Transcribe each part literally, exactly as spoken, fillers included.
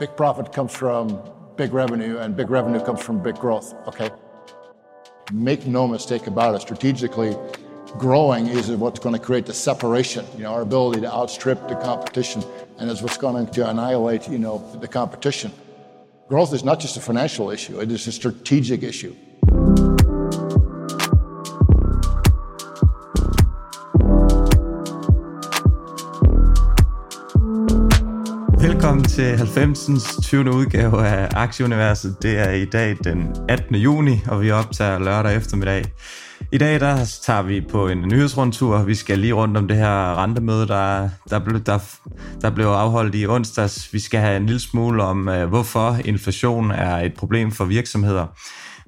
Big profit comes from big revenue, and big revenue comes from big growth, okay? Make no mistake about it, strategically, growing is what's going to create the separation, you know, our ability to outstrip the competition, and is what's going to annihilate, you know, the competition. Growth is not just a financial issue, it is a strategic issue. Velkommen til halvfemsens tyvende udgave af Aktieuniverset. Det er i dag den attende juni, og vi optager lørdag eftermiddag. I dag der tager vi på en nyhedsrundtur. Vi skal lige rundt om det her rentemøde, der, der, blev, der, der blev afholdt i onsdags. Vi skal have en lille smule om, hvorfor inflation er et problem for virksomheder.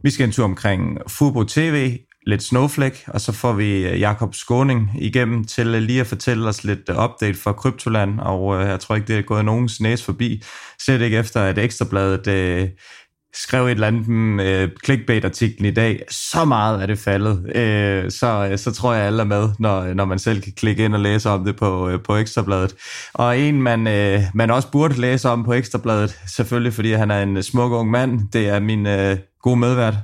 Vi skal en tur omkring Fubo T V, lidt Snowflake, og så får vi Jakob Skåning igennem til lige at fortælle os lidt update fra Kryptoland, og jeg tror ikke, det er gået nogens næse forbi, slet ikke efter, at Ekstrabladet øh, skrev et eller andet øh, clickbait-artikel i dag. Så meget er det faldet, øh, så, så tror jeg, alle er med, når, når man selv kan klikke ind og læse om det på, øh, på Ekstrabladet. Og en, man, øh, man også burde læse om på Ekstrabladet, selvfølgelig fordi han er en smuk ung mand, det er min øh, gode medvært,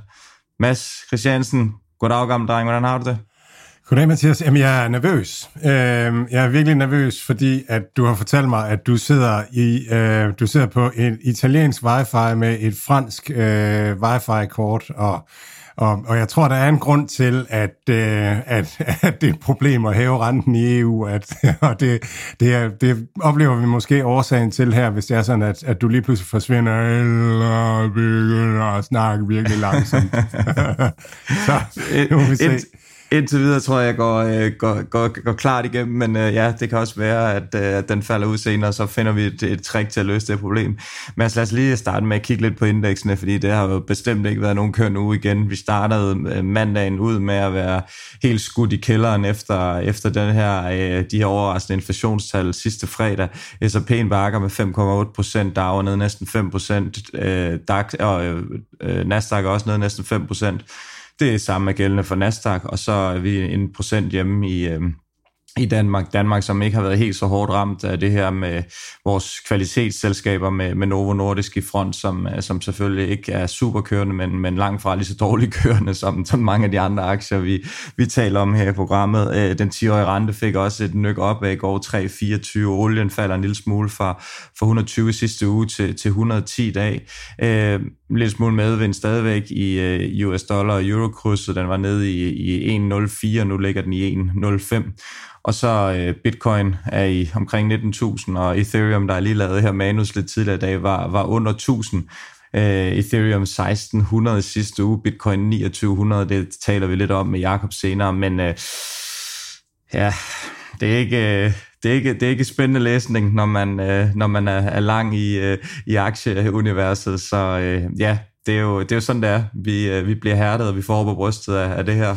Mads Christiansen. Goddag, gamle dreng. Hvordan har du det? Goddag, Mathias. Jamen, jeg er nervøs. Øh, jeg er virkelig nervøs, fordi at du har fortalt mig, at du sidder, i, øh, du sidder på et italiensk wifi med et fransk øh, wifi-kort, og, og, og jeg tror, der er en grund til, at, øh, at, at det er et problem at hæve renten i E U, at, og det, det, er, det oplever vi måske årsagen til her, hvis det er sådan, at, at du lige pludselig forsvinder eller begynder at snakke virkelig langsomt. Så nu må vi se. Indtil videre tror jeg, jeg går, går, går, går klart igennem, men øh, ja, det kan også være, at øh, den falder ud senere, og så finder vi et, et trick til at løse det problem. Men lad os lige starte med at kigge lidt på indeksene, fordi det har jo bestemt ikke været nogen køn uge igen. Vi startede mandagen ud med at være helt skudt i kælderen efter, efter den her, øh, de her overraskende inflationstal sidste fredag. S and P'en bakker med fem komma otte procent, der er nede næsten fem procent, øh, D A X, og øh, Nasdaq er også nede næsten fem procent. Det er samme gældende for Nasdaq, og så er vi en procent hjemme i, øh, i Danmark. Danmark, som ikke har været helt så hårdt ramt af det her med vores kvalitetsselskaber med, med Novo Nordisk i front, som, som selvfølgelig ikke er superkørende, men, men langt fra lige så dårligt kørende som, som mange af de andre aktier, vi, vi taler om her i programmet. Øh, den ti-årige rente fik også et nyk op af i går tre komma fireogtyve. Olien falder en lille smule fra, fra et hundrede og tyve sidste uge til, til et hundrede og ti dag. Øh, En lille smule medvind stadigvæk i U S dollar og eurokurset. Den var nede i, i en komma nul fire, nu ligger den i en komma nul fem. Og så øh, Bitcoin er i omkring nitten tusind, og Ethereum, der er lige lavet her manus lidt tidligere i dag, var, var under et tusind. Ethereum seksten hundrede sidste uge, Bitcoin niogtyve hundrede, det taler vi lidt om med Jakob senere, men øh, ja, det er ikke... Øh, Det er, ikke, det er ikke spændende læsning, når man, øh, når man er, er lang i, øh, i aktieuniverset. Så øh, ja, det er, jo, det er jo sådan, det er. Vi, øh, vi bliver hærdet, og vi får op på brystet af, af det her.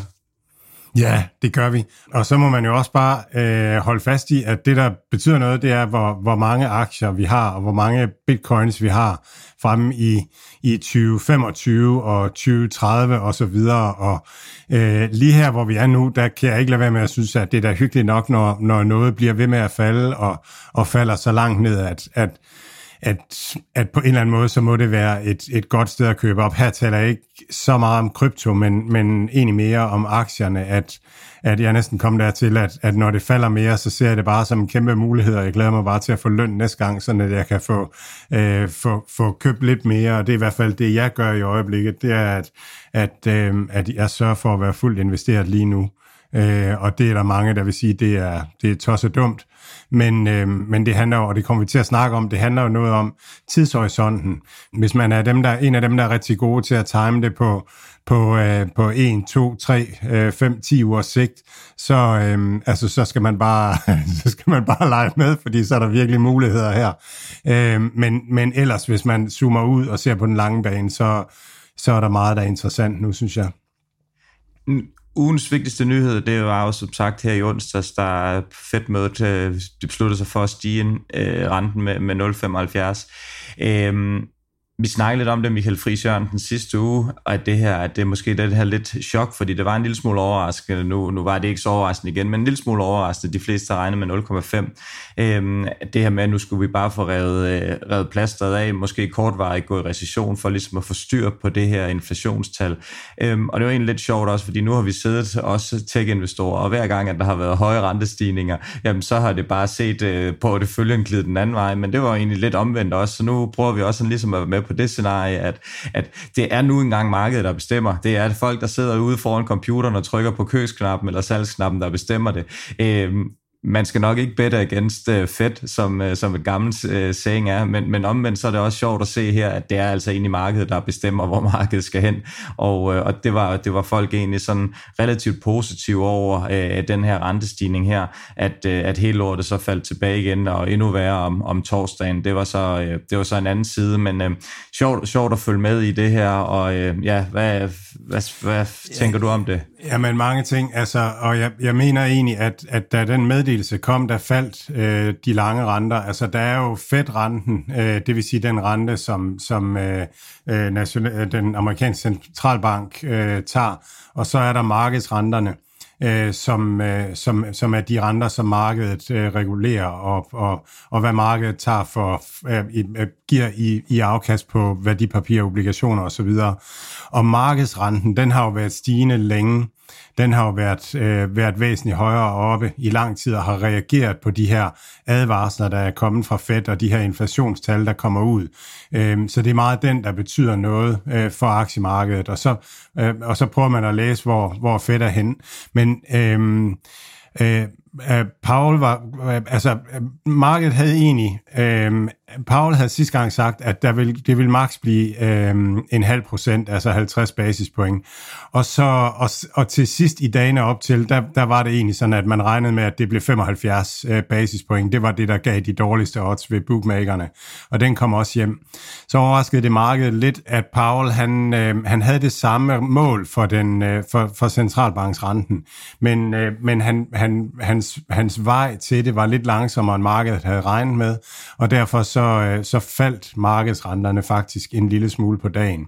Ja, det gør vi. Og så må man jo også bare øh, holde fast i, at det, der betyder noget, det er, hvor, hvor mange aktier vi har, og hvor mange bitcoins vi har fremme i, i tyve femogtyve og tyve tredive og så videre. Og øh, lige her, hvor vi er nu, der kan jeg ikke lade være med at synes, at det er da hyggeligt nok, når, når noget bliver ved med at falde, og, og falder så langt ned, at... at At, at på en eller anden måde, så må det være et, et godt sted at købe op. Her taler jeg ikke så meget om krypto, men, men egentlig mere om aktierne, at, at jeg næsten kom dertil, at, at når det falder mere, så ser jeg det bare som en kæmpe mulighed, og jeg glæder mig bare til at få løn næste gang, sådan at jeg kan få, øh, få, få købt lidt mere, og det er i hvert fald det, jeg gør i øjeblikket, det er, at, at, øh, at jeg sørger for at være fuldt investeret lige nu. Øh, og det er der mange, der vil sige, det er, det er tosset dumt. Men, øh, men det handler jo, og det kommer vi til at snakke om, det handler jo noget om tidshorisonten. Hvis man er dem, der, en af dem, der er rigtig gode til at time det på, på, øh, på en, to, tre, fem, ti ugers sigt, så, øh, altså, så, skal man bare, så skal man bare lege med, fordi så er der virkelig muligheder her. Øh, men, men ellers, hvis man zoomer ud og ser på den lange bane, så, så er der meget, der er interessant nu, synes jeg. Mm. Ugens vigtigste nyhed, det var jo som sagt her i onsdags, der Fed-mødet øh, besluttede sig for at stige øh, renten med, med nul komma femoghalvfjerds. Øhm, Vi snakkede lidt om det, Mikkel Friisjøen, den sidste uge, og at det her, at det er måske det her lidt chok, fordi det var en lille smule overraskende. Nu, nu var det ikke så overraskende igen, men en lille smule overraskende. De fleste regner med nul komma fem. Øhm, det her med, at nu skulle vi bare få revet, øh, revet plasteret af, måske kortvarigt gå i recession for ligesom at få styr på det her inflationstal. Øhm, og det var egentlig lidt sjovt også, fordi nu har vi siddet også tech-investorer, og hver gang, at der har været høje rentestigninger, jamen så har det bare set øh, på det følgende glide den anden vej, men det var egentlig lidt omvendt også, så nu prøver vi også sådan ligesom at være med på det scenarie, at, at det er nu engang markedet, der bestemmer. Det er at folk, der sidder ude foran computeren og trykker på købsknappen eller salgsknappen, der bestemmer det. Øhm, man skal nok ikke bette against Fed, som, som et gammelt øh, saying er, men, men omvendt så er det også sjovt at se her, at det er altså egentlig markedet, der bestemmer, hvor markedet skal hen. Og, øh, og det, var, det var folk egentlig sådan relativt positive over øh, den her rentestigning her, at, øh, at hele lortet så faldt tilbage igen, og endnu værre om, om torsdagen. Det var, så, øh, det var så en anden side, men øh, sjovt, sjovt at følge med i det her, og øh, ja, hvad, hvad, hvad tænker ja, du om det? Jamen mange ting, altså, og jeg, jeg mener egentlig, at, at da den meddelelse kom, der faldt øh, de lange renter. Altså, der er jo Fed-renten, øh, det vil sige den rente, som, som øh, national, den amerikanske centralbank øh, tager, og så er der markedsrenterne, øh, som, øh, som, som er de renter, som markedet øh, regulerer, og, og, og hvad markedet tager for, øh, giver i, i afkast på værdipapirer, obligationer osv. Og markedsrenten, den har jo været stigende længe. Den har jo været, øh, været væsentligt højere oppe i lang tid og har reageret på de her advarsler, der er kommet fra Fed og de her inflationstal, der kommer ud. Øh, så det er meget den, der betyder noget øh, for aktiemarkedet. Og så, øh, og så prøver man at læse, hvor, hvor Fed er henne. Men øh, øh, Powell var, altså markedet havde egentlig, øh, Powell havde sidste gang sagt, at der vil, det vil maks blive øh, en halv procent, altså halvtreds basispoint. Og, så, og, og til sidst i dagene op til, der, der var det egentlig sådan, at man regnede med, at det blev femoghalvfjerds basispoint. Det var det, der gav de dårligste odds ved bookmakerne, og den kom også hjem. Så overraskede det markedet lidt, at Powell, han, øh, han havde det samme mål for, den, øh, for, for centralbanksrenten, men, øh, men han, han, han hans vej til det var lidt langsommere, end markedet havde regnet med, og derfor så, så faldt markedsrenterne faktisk en lille smule på dagen.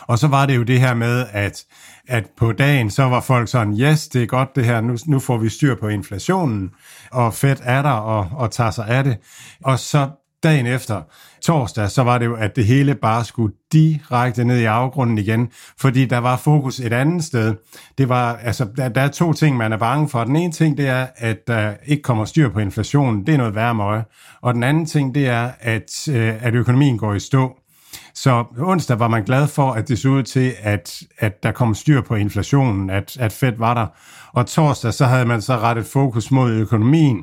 Og så var det jo det her med, at, at på dagen, så var folk sådan, yes, det er godt det her, nu, nu får vi styr på inflationen, og Fed er der og, og tager sig af det. Og så dagen efter, torsdag, så var det jo, at det hele bare skulle direkte ned i afgrunden igen, fordi der var fokus et andet sted. Det var, altså, der, der er to ting, man er bange for. Den ene ting, det er, at der ikke kommer styr på inflationen. Det er noget værmøje. Og den anden ting, det er, at, at økonomien går i stå. Så onsdag var man glad for, at det så ud til, at, at der kom styr på inflationen, at, at Fed var der. Og torsdag, så havde man så rettet fokus mod økonomien,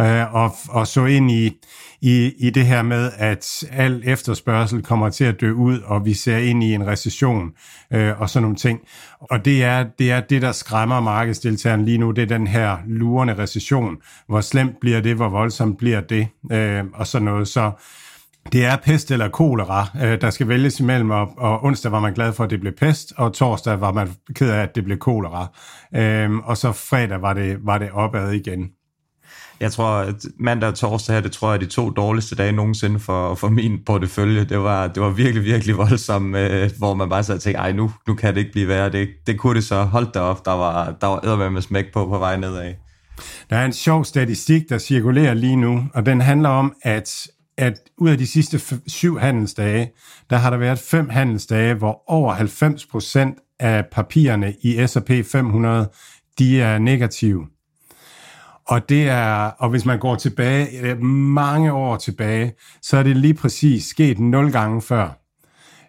øh, og, og så ind i, i, i det her med, at al efterspørgsel kommer til at dø ud, og vi ser ind i en recession, øh, og sådan nogle ting. Og det er, det er det, der skræmmer markedsdeltageren lige nu, det er den her lurende recession. Hvor slemt bliver det, hvor voldsomt bliver det, øh, og sådan noget. Så det er pest eller kolera, der skal vælges imellem, og onsdag var man glad for, at det blev pest, og torsdag var man ked af, at det blev kolera, og så fredag var det, var det opad igen. Jeg tror, at mandag og torsdag her, det tror jeg er de to dårligste dage nogensinde for, for min portefølje. Det var, det var virkelig, virkelig voldsomt, øh, hvor man bare sad og tænkte, ej, nu, nu kan det ikke blive værre. Det, det kunne det så. Hold da op, der var, der var eddermame med smæk på på vej nedad. Der er en sjov statistik, der cirkulerer lige nu, og den handler om, at at ud af de sidste f- syv handelsdage, der har der været fem handelsdage, hvor over halvfems procent af papirerne i S og P fem hundrede, de er negative. Og det er, og hvis man går tilbage, mange år tilbage, så er det lige præcis sket nul gange før.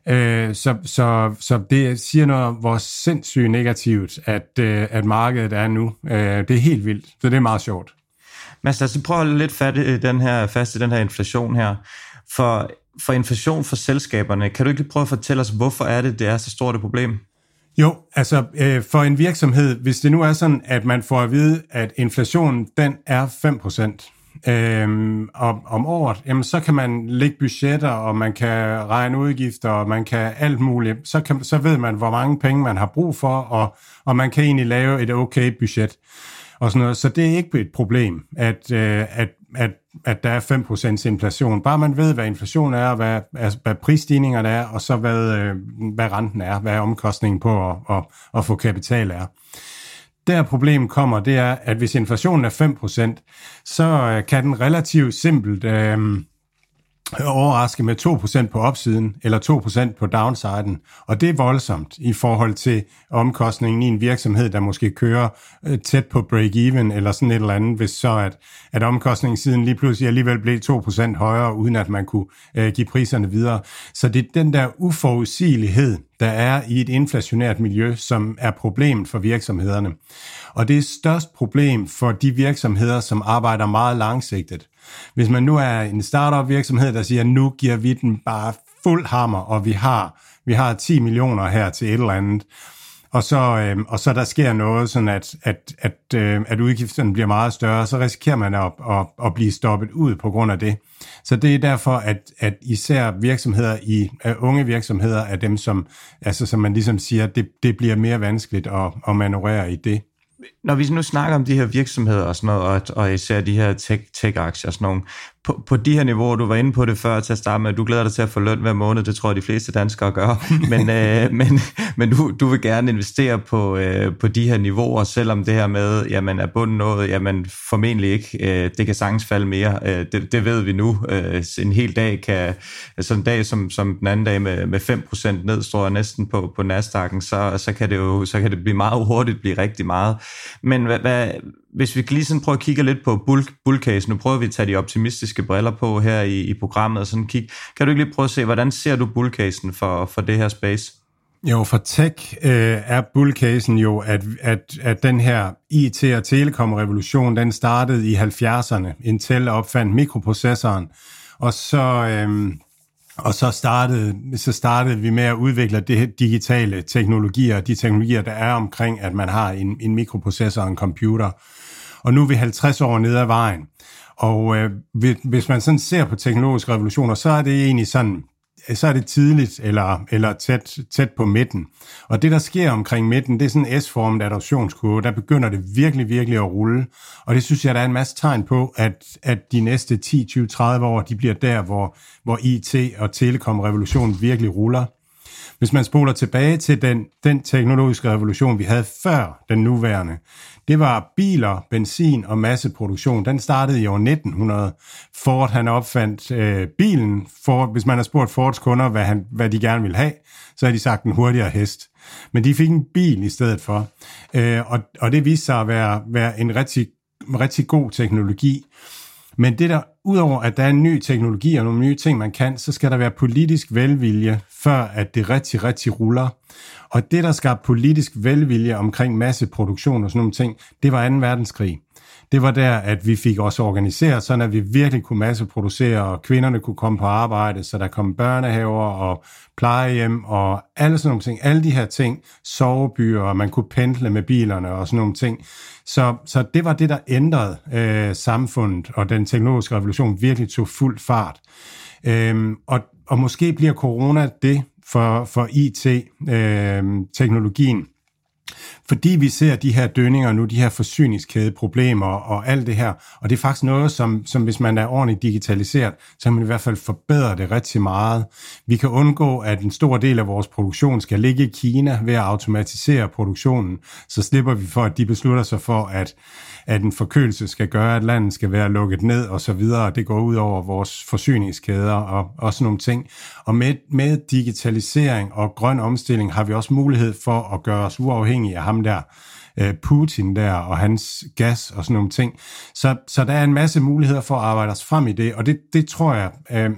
Øh, så, så, så det siger noget om, hvor sindssygt negativt, at, at markedet er nu. Øh, det er helt vildt, så det er meget sjovt. Mads, lad os lige prøve at holde lidt fat i den her, fast i den her inflation her. For, for inflation for selskaberne, kan du ikke lige prøve at fortælle os, hvorfor er det, det er så stort et problem? Jo, altså øh, for en virksomhed, hvis det nu er sådan, at man får at vide, at inflationen den er fem procent Øhm, om, om året, jamen så kan man lægge budgetter, og man kan regne udgifter, og man kan alt muligt. Så, kan, så ved man, hvor mange penge man har brug for, og, og man kan egentlig lave et okay budget. og sådan noget. Så det er ikke et problem, at, at, at, at der er fem procent inflation. Bare man ved, hvad inflation er, hvad, altså, hvad prisstigningerne er, og så hvad, hvad renten er, hvad omkostningen på at, at, at få kapital er. Der problemet kommer, det er, at hvis inflationen er fem procent, så kan den relativt simpelt øh, overraske med to procent på opsiden, eller to procent på downsiden. Og det er voldsomt i forhold til omkostningen i en virksomhed, der måske kører tæt på break-even, eller sådan et eller andet, hvis så at, at omkostningssiden lige pludselig alligevel blev to procent højere, uden at man kunne øh, give priserne videre. Så det er den der uforudsigelighed, der er i et inflationært miljø, som er problemet for virksomhederne. Og det er størst problem for de virksomheder, som arbejder meget langsigtet. Hvis man nu er en startup-virksomhed, der siger, nu giver vi den bare fuld hammer, og vi har, vi har ti millioner her til et eller andet, og så, øh, og så der sker noget, sådan at, at, at, øh, at udgifterne bliver meget større, så risikerer man at, at, at blive stoppet ud på grund af det. Så det er derfor, at, at især virksomheder i uh, unge virksomheder er dem, som, altså, som man ligesom siger, det, det bliver mere vanskeligt at, at manøvrere i det. Når vi nu snakker om de her virksomheder og sådan noget, og, og især de her tech, tech-aktier og sådan nogle, på, på de her niveauer, du var inde på det før til at starte med, du glæder dig til at få løn hver måned, det tror jeg de fleste danskere gør, men, øh, men, men du, du vil gerne investere på, øh, på de her niveauer, selvom det her med, jamen er bunden noget, jamen formentlig ikke, øh, det kan sagtens falde mere, øh, det, det ved vi nu, øh, en hel dag kan, sådan en dag som, som den anden dag med, med fem procent ned, står næsten på, på Nasdaq'en, så, så kan det jo så kan det blive meget hurtigt, blive rigtig meget, men hvad, hvad hvis vi lige sådan prøver at kigge lidt på bull, bullcase, nu prøver vi at tage de optimistiske briller på her i, i programmet og sådan kigge. Kan du ikke lige prøve at se, hvordan ser du bullcasen for, for det her space? Jo, for tech øh, er bullcasen jo, at, at, at den her I T- og telekomrevolution, den startede i halvfjerdserne. Intel opfandt mikroprocessoren, og så... Øh, Og så startede, så startede vi med at udvikle de digitale teknologier, de teknologier, der er omkring, at man har en, en mikroprocessor og en computer. Og nu er vi halvtreds år nede ad vejen. Og øh, hvis man sådan ser på teknologiske revolutioner, så er det egentlig sådan, så er det tidligt eller, eller tæt, tæt på midten. Og det, der sker omkring midten, det er sådan en S-formet adoptionskurve. Der begynder det virkelig, virkelig at rulle. Og det synes jeg, der er en masse tegn på, at, at de næste ti, tyve, tredive år, de bliver der, hvor, hvor I T og telekomrevolutionen virkelig ruller. Hvis man spoler tilbage til den, den teknologiske revolution, vi havde før den nuværende, det var biler, benzin og masseproduktion. Den startede i år nitten hundrede. Ford, han opfandt øh, bilen. Ford, hvis man har spurgt Fords kunder, hvad, han, hvad de gerne ville have, så har de sagt en hurtigere hest. Men de fik en bil i stedet for. Øh, og, og det viste sig at være, være en rigtig, rigtig god teknologi. Men det der, udover at der er en ny teknologi og nogle nye ting, man kan, så skal der være politisk velvilje, før at det rigtig, rigtig ruller. Og det, der skabte politisk velvilje omkring masseproduktion og sådan nogle ting, det var anden verdenskrig. Det var der, at vi fik os organiseret, sådan at vi virkelig kunne masseproducere, og kvinderne kunne komme på arbejde, så der kom børnehaver og plejehjem og alle sådan nogle ting. Alle de her ting, sovebyer, og man kunne pendle med bilerne og sådan nogle ting. Så, så det var det, der ændrede øh, samfundet, og den teknologiske revolution virkelig tog fuld fart. Øhm, og, og måske bliver corona det for, for I T-teknologien. Øh, Fordi vi ser de her dønninger nu, de her forsyningskædeproblemer og alt det her, og det er faktisk noget, som, som hvis man er ordentligt digitaliseret, så kan man i hvert fald forbedre det rigtig meget. Vi kan undgå, at en stor del af vores produktion skal ligge i Kina ved at automatisere produktionen, så slipper vi for, at de beslutter sig for, at, at en forkølelse skal gøre, at landet skal være lukket ned og så videre. Det går ud over vores forsyningskæder og, og sådan nogle ting. Og med, med digitalisering og grøn omstilling har vi også mulighed for at gøre os uafhængige af ham der, Putin der, og hans gas og sådan nogle ting. Så, så der er en masse muligheder for at arbejde os frem i det, og det, det tror jeg, øh,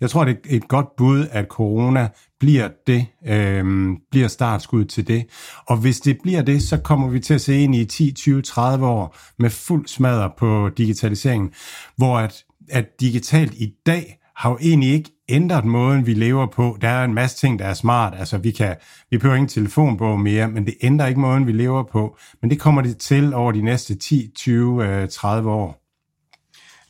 jeg tror, det er et godt bud, at corona bliver det, øh, bliver startskud til det. Og hvis det bliver det, så kommer vi til at se ind i ti, tyve, tredive år med fuld smadre på digitaliseringen, hvor at, at digitalt i dag har jo egentlig ikke ændret måden, vi lever på. Der er en masse ting, der er smart. Altså, vi, kan, vi behøver ingen telefonbog mere, men det ændrer ikke måden, vi lever på. Men det kommer det til over de næste ti, tyve, tredive år.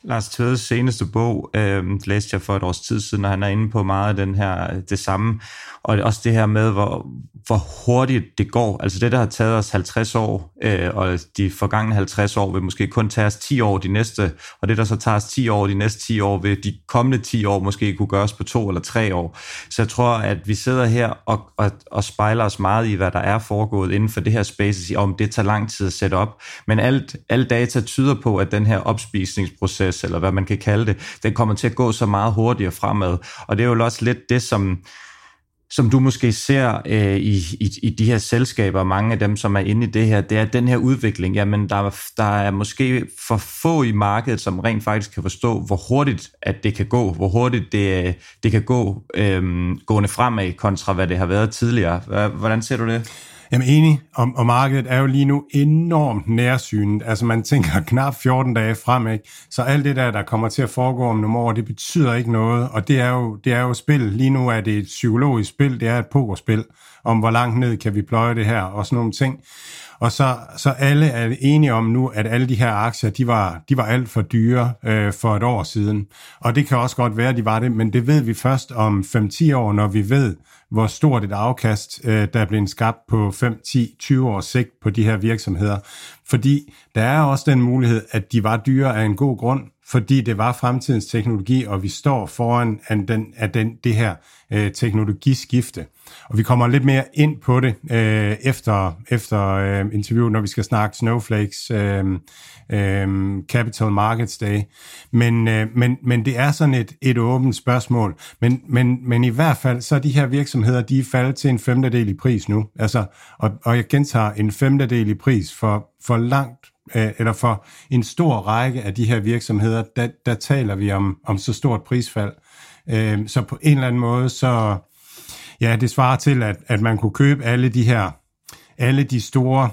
Lars Tvedes seneste bog øh, læste jeg for et års tid siden, og han er inde på meget af den her, det samme, og også det her med, hvor, hvor hurtigt det går. Altså det, der har taget os halvtreds år, øh, og de forgangne halvtreds år vil måske kun tage os ti år de næste, og det, der så tager os ti år de næste ti år, vil de kommende ti år måske kunne gøres på to eller tre år. Så jeg tror, at vi sidder her og, og, og spejler os meget i, hvad der er foregået inden for det her space, og om det tager lang tid at sætte op. Men alt, alle data tyder på, at den her opspisningsproces, eller hvad man kan kalde det, den kommer til at gå så meget hurtigere fremad. Og det er jo også lidt det, som som du måske ser øh, i, i, i de her selskaber, mange af dem, som er inde i det her, det er den her udvikling. Jamen, der, der er måske for få i markedet, som rent faktisk kan forstå, hvor hurtigt at det kan gå, hvor hurtigt det, det kan gå øh, gående fremad, kontra hvad det har været tidligere. Hvordan ser du det? Jamen enig, og, og markedet er jo lige nu enormt nærsynet. Altså man tænker knap fjorten dage frem, ikke? Så alt det der, der kommer til at foregå om nogle år, det betyder ikke noget. Og det er jo, det er jo spil. Lige nu er det et psykologisk spil, det er et pokerspil, om hvor langt ned kan vi pløje det her, og sådan nogle ting. Og så, så alle er enige om nu, at alle de her aktier, de var, de var alt for dyre øh, for et år siden. Og det kan også godt være, de var det, men det ved vi først om fem til ti år, når vi ved, hvor stort et afkast, øh, der er blevet skabt på fem, ti, tyve års sigt på de her virksomheder. Fordi der er også den mulighed, at de var dyre af en god grund, fordi det var fremtidens teknologi, og vi står foran af den, af den, det her øh, teknologiskifte. Og vi kommer lidt mere ind på det øh, efter, efter øh, interviewet, når vi skal snakke Snowflakes øh, øh, Capital Markets Day. Men, øh, men, men det er sådan et, et åbent spørgsmål. Men, men, men i hvert fald, så er de her virksomheder, de er faldet til en femtedel i pris nu. Altså, og, og jeg gentager, en femtedel i pris for, for langt, eller for en stor række af de her virksomheder, der, der taler vi om, om så stort prisfald. Øhm, så på en eller anden måde, så ja, det svarer til, at, at man kunne købe alle de her, alle de store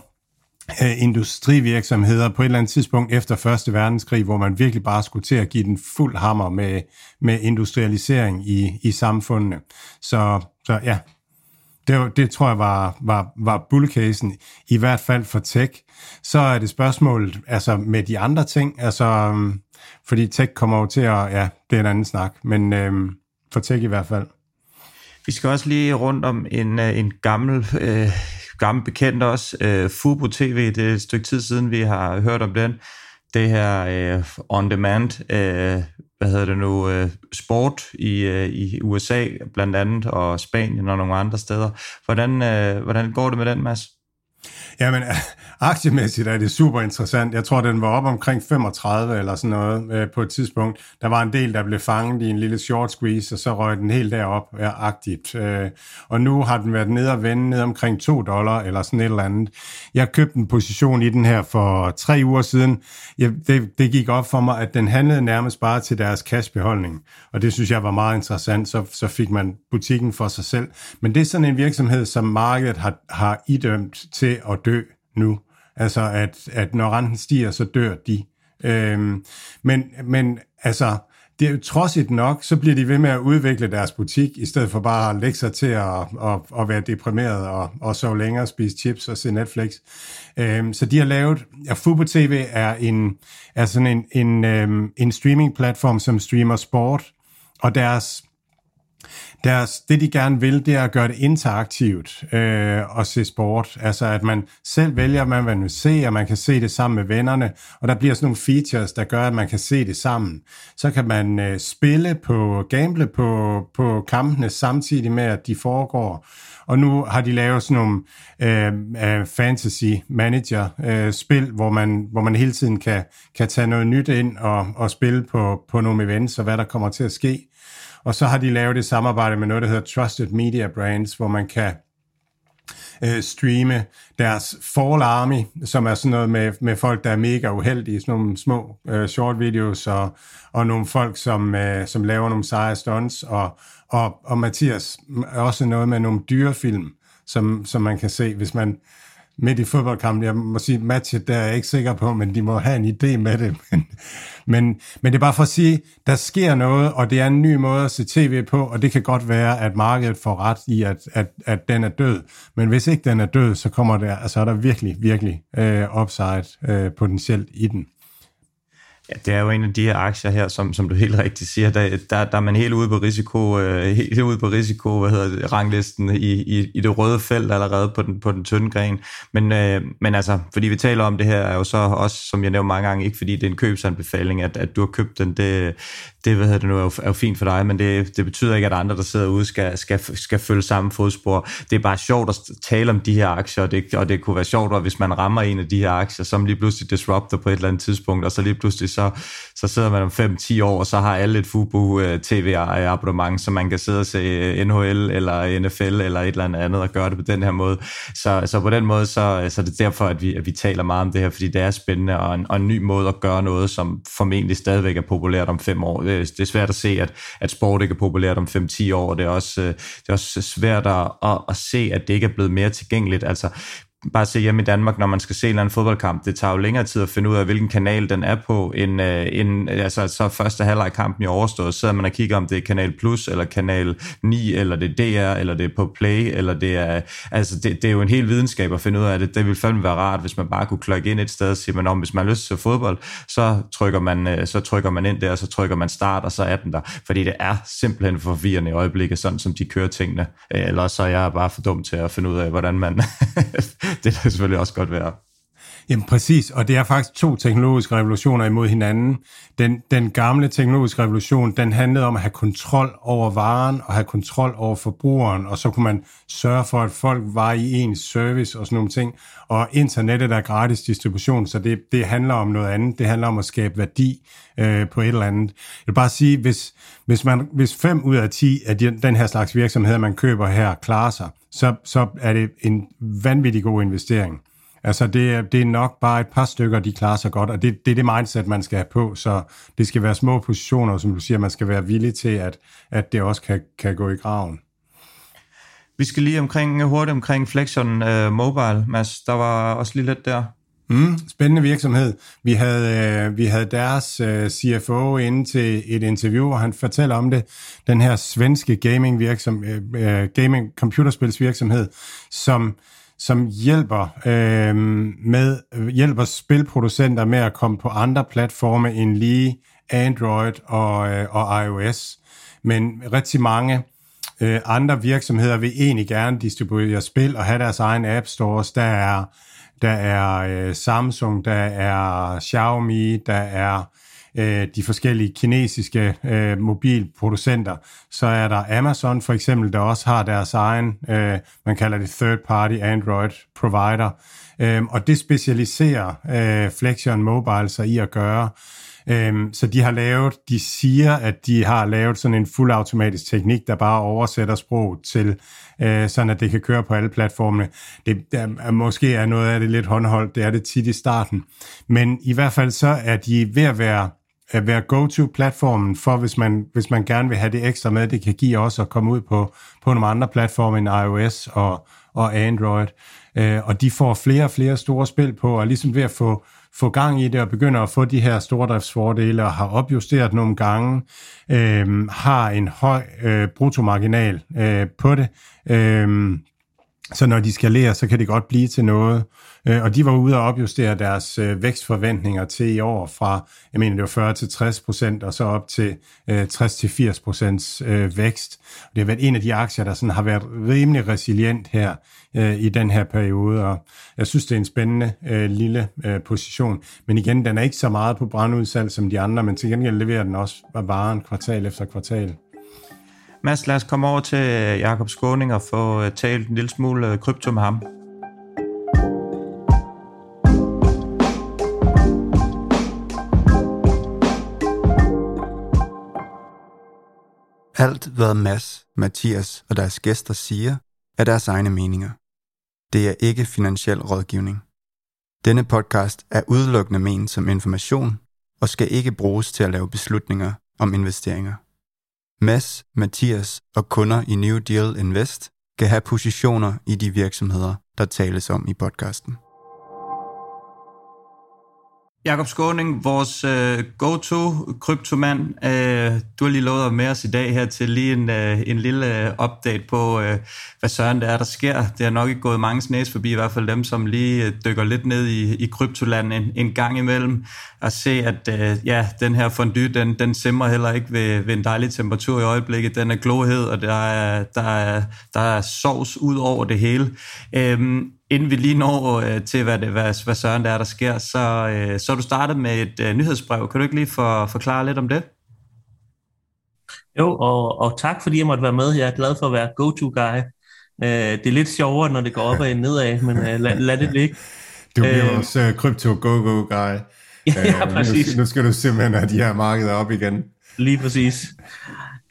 øh, industrivirksomheder på et eller andet tidspunkt efter Første Verdenskrig, hvor man virkelig bare skulle til at give den fuld hammer med, med industrialisering i, i samfundene. Så, så ja, det, det tror jeg var, var, var bullcasen, i hvert fald for tech. Så er det spørgsmålet altså med de andre ting, altså, fordi tech kommer jo til at, ja, det er en anden snak, men øhm, for tech i hvert fald. Vi skal også lige rundt om en, en gammel, øh, gammel bekendt også, øh, Fubo T V, det er et stykke tid siden, vi har hørt om den, det her øh, on-demand øh, hvad hedder det nu, sport i, i U S A blandt andet, og Spanien og nogle andre steder. Hvordan, hvordan går det med den, Mads? Jamen, aktiemæssigt er det super interessant. Jeg tror, den var op omkring femogtredive eller sådan noget på et tidspunkt. Der var en del, der blev fanget i en lille short squeeze, og så røg den helt derop-agtigt. Og nu har den været nede og vende ned omkring to dollar eller sådan et eller andet. Jeg købte en position i den her for tre uger siden. Jeg, det, det gik op for mig, at den handlede nærmest bare til deres cashbeholdning. Og det synes jeg var meget interessant. Så, så fik man butikken for sig selv. Men det er sådan en virksomhed, som markedet har, har idømt til at dø nu. Altså, at, at når renten stiger, så dør de. Øhm, men, men altså, det er jo trodsigt nok, så bliver de ved med at udvikle deres butik, i stedet for bare at lægge sig til at, at, at være deprimeret og, og sove længere og spise chips og se Netflix. Øhm, så de har lavet, at Fubo T V er, en, er sådan en, en, øhm, en streaming-platform, som streamer sport, og deres Deres, det de gerne vil, det er at gøre det interaktivt øh, at se sport. Altså at man selv vælger, hvad man vil se, og man kan se det sammen med vennerne. Og der bliver sådan nogle features, der gør, at man kan se det sammen. Så kan man øh, spille på, gamble på, på kampene, samtidig med, at de foregår. Og nu har de lavet sådan nogle øh, fantasy manager øh, spil, hvor man, hvor man hele tiden kan, kan tage noget nyt ind og, og spille på, på nogle events og hvad der kommer til at ske. Og så har de lavet et samarbejde med noget, der hedder Trusted Media Brands, hvor man kan øh, streame deres Fall Army, som er sådan noget med, med folk, der er mega uheldige, sådan nogle små øh, short videos, og, og nogle folk, som, øh, som laver nogle seje stunts, og, og, og Mathias også noget med nogle dyrefilm, som, som man kan se, hvis man midt i fodboldkampen. Jeg må sige, matchet der er jeg ikke sikker på, men de må have en idé med det. Men, men, men det er bare for at sige, der sker noget, og det er en ny måde at se tv på, og det kan godt være, at markedet får ret i, at, at, at den er død. Men hvis ikke den er død, så kommer der, altså er der virkelig, virkelig øh, upside øh, potentielt i den. Ja, det er jo en af de her aktier her, som, som du helt rigtigt siger, der, der, der er man helt ude på risiko, øh, helt ude på risiko, hvad hedder det, ranglisten i, i, i det røde felt allerede på den, på den tynde gren. Men, øh, men altså, fordi vi taler om det her, er jo så også, som jeg nævnte mange gange, ikke fordi det er en købsanbefaling, at, at du har købt den, det, det hvad hedder det nu, er jo, er jo fint for dig, men det, det betyder ikke, at andre, der sidder ude, skal, skal, skal følge samme fodspor. Det er bare sjovt at tale om de her aktier, og det, og det kunne være sjovt, hvis man rammer en af de her aktier, som lige pludselig disrupter på et eller andet tidspunkt, og så lige pludselig Så, så sidder man om fem til ti år, og så har alle et Fubo T V abonnement, så man kan sidde og se N H L eller N F L eller et eller andet og gøre det på den her måde. Så, så på den måde, så, så det er det derfor, at vi, at vi taler meget om det her, fordi det er spændende og en, og en ny måde at gøre noget, som formentlig stadigvæk er populært om fem år. Det er svært at se, at, at sport ikke er populært om fem til ti år, og det er også, det er også svært at, at, at se, at det ikke er blevet mere tilgængeligt. Altså, bare se hjemme i Danmark, når man skal se en eller anden fodboldkamp. Det tager jo længere tid at finde ud af, hvilken kanal den er på, end, øh, end altså, så første halvleg kampen i overstået. Så sidder man og kigger, om det er Kanal Plus, eller Kanal ni, eller det er D R, eller det er på Play, eller det er... Altså, det, det er jo en hel videnskab at finde ud af det. Det ville fandme være rart, hvis man bare kunne klokke ind et sted og sige, om hvis man har lyst til fodbold, så trykker, man, så trykker man ind der, og så trykker man start, og så er den der. Fordi det er simpelthen forvirrende i øjeblikket, sådan som de kører tingene. Ellers så er jeg bare for dum til at finde ud af, hvordan man... Det kan selvfølgelig også godt være. Jamen præcis, og det er faktisk to teknologiske revolutioner imod hinanden. Den, den gamle teknologiske revolution, den handlede om at have kontrol over varen og have kontrol over forbrugeren, og så kunne man sørge for, at folk var i ens service og sådan nogle ting. Og internettet er gratis distribution, så det, det handler om noget andet. Det handler om at skabe værdi øh, på et eller andet. Jeg vil bare sige, hvis, hvis, man, hvis fem ud af ti af de, den her slags virksomheder, man køber her, klarer sig, så, så er det en vanvittig god investering. Altså, det, det er nok bare et par stykker, de klarer sig godt, og det, det er det mindset, man skal have på, så det skal være små positioner, som du siger, man skal være villig til, at, at det også kan, kan gå i graven. Vi skal lige omkring, hurtigt omkring Flexion uh, Mobile, Mads. Der var også lige lidt der. Mm, spændende virksomhed. Vi havde, øh, vi havde deres øh, C F O inde til et interview, og han fortæller om det. Den her svenske gaming virksom, øh, gaming computerspilsvirksomhed, som som hjælper øh, med hjælper spilproducenter med at komme på andre platforme end lige Android og, øh, og iOS. Men rigtig mange øh, andre virksomheder vil egentlig gerne distribuere spil og have deres egen app stores. Der er der er øh, Samsung, der er Xiaomi, der er øh, de forskellige kinesiske øh, mobilproducenter. Så er der Amazon for eksempel, der også har deres egen, øh, man kalder det third party Android provider. Øh, og det specialiserer øh, Flexion Mobile sig i at gøre. Øh, så de har lavet, de siger, at de har lavet sådan en fuldautomatisk teknik, der bare oversætter sprog til sådan at det kan køre på alle platformene. Det er, måske er noget af det lidt håndholdt, det er det tit i starten. Men i hvert fald så er de ved at være, at være go-to-platformen for, hvis man, hvis man gerne vil have det ekstra med, det kan give også at komme ud på, på nogle andre platforme end iOS og, og Android. Og de får flere og flere store spil på, og ligesom ved at få, få gang i det og begynder at få de her stordriftsfordele og har opjusteret nogle gange, øh, har en høj øh, bruttomarginal øh, på det. Øh, så når de skalerer, så kan det godt blive til noget. Øh, og de var ude og opjustere deres øh, vækstforventninger til i år fra, jeg mener det var fyrre til tres procent og så op til øh, tres til firs procent øh, vækst. Det har været en af de aktier, der sådan har været rimelig resilient her i den her periode, og jeg synes, det er en spændende øh, lille øh, position. Men igen, den er ikke så meget på brandudsalg som de andre, men til gengæld leverer den også varen kvartal efter kvartal. Mads, lad os komme over til Jakob Skåning og få talt en lille smule krypto med ham. Alt hvad Mads, Mathias og deres gæster siger, er deres egne meninger. Det er ikke finansiel rådgivning. Denne podcast er udelukkende ment som information og skal ikke bruges til at lave beslutninger om investeringer. Mads, Mathias og kunder i New Deal Invest kan have positioner i de virksomheder, der tales om i podcasten. Jakob Skåning, vores øh, go-to-kryptomand, øh, du har lige lovet med os i dag her til lige en, øh, en lille update på, øh, hvad søren det er, der sker. Det har nok ikke gået mange næse forbi, i hvert fald dem, som lige øh, dykker lidt ned i, i kryptoland en, en gang imellem, og se, at øh, ja, den her fondue, den, den simmer heller ikke ved, ved en dejlig temperatur i øjeblikket. Den er glohed, og der er, der er, der er sovs ud over det hele. Øhm, Inden vi lige når øh, til, hvad, det, hvad, hvad søren der er, der sker, så, øh, så er du startet med et øh, nyhedsbrev. Kan du ikke lige for, forklare lidt om det? Jo, og, og tak fordi jeg måtte være med. Jeg er glad for at være go-to-guy. Øh, det er lidt sjovere, når det går op og nedad, men øh, lad, lad det ligge. Du bliver øh, også krypto-go-go-guy. Ja, ja, præcis. Øh, nu, nu skal du simpelthen have de her markeder op igen. Lige præcis.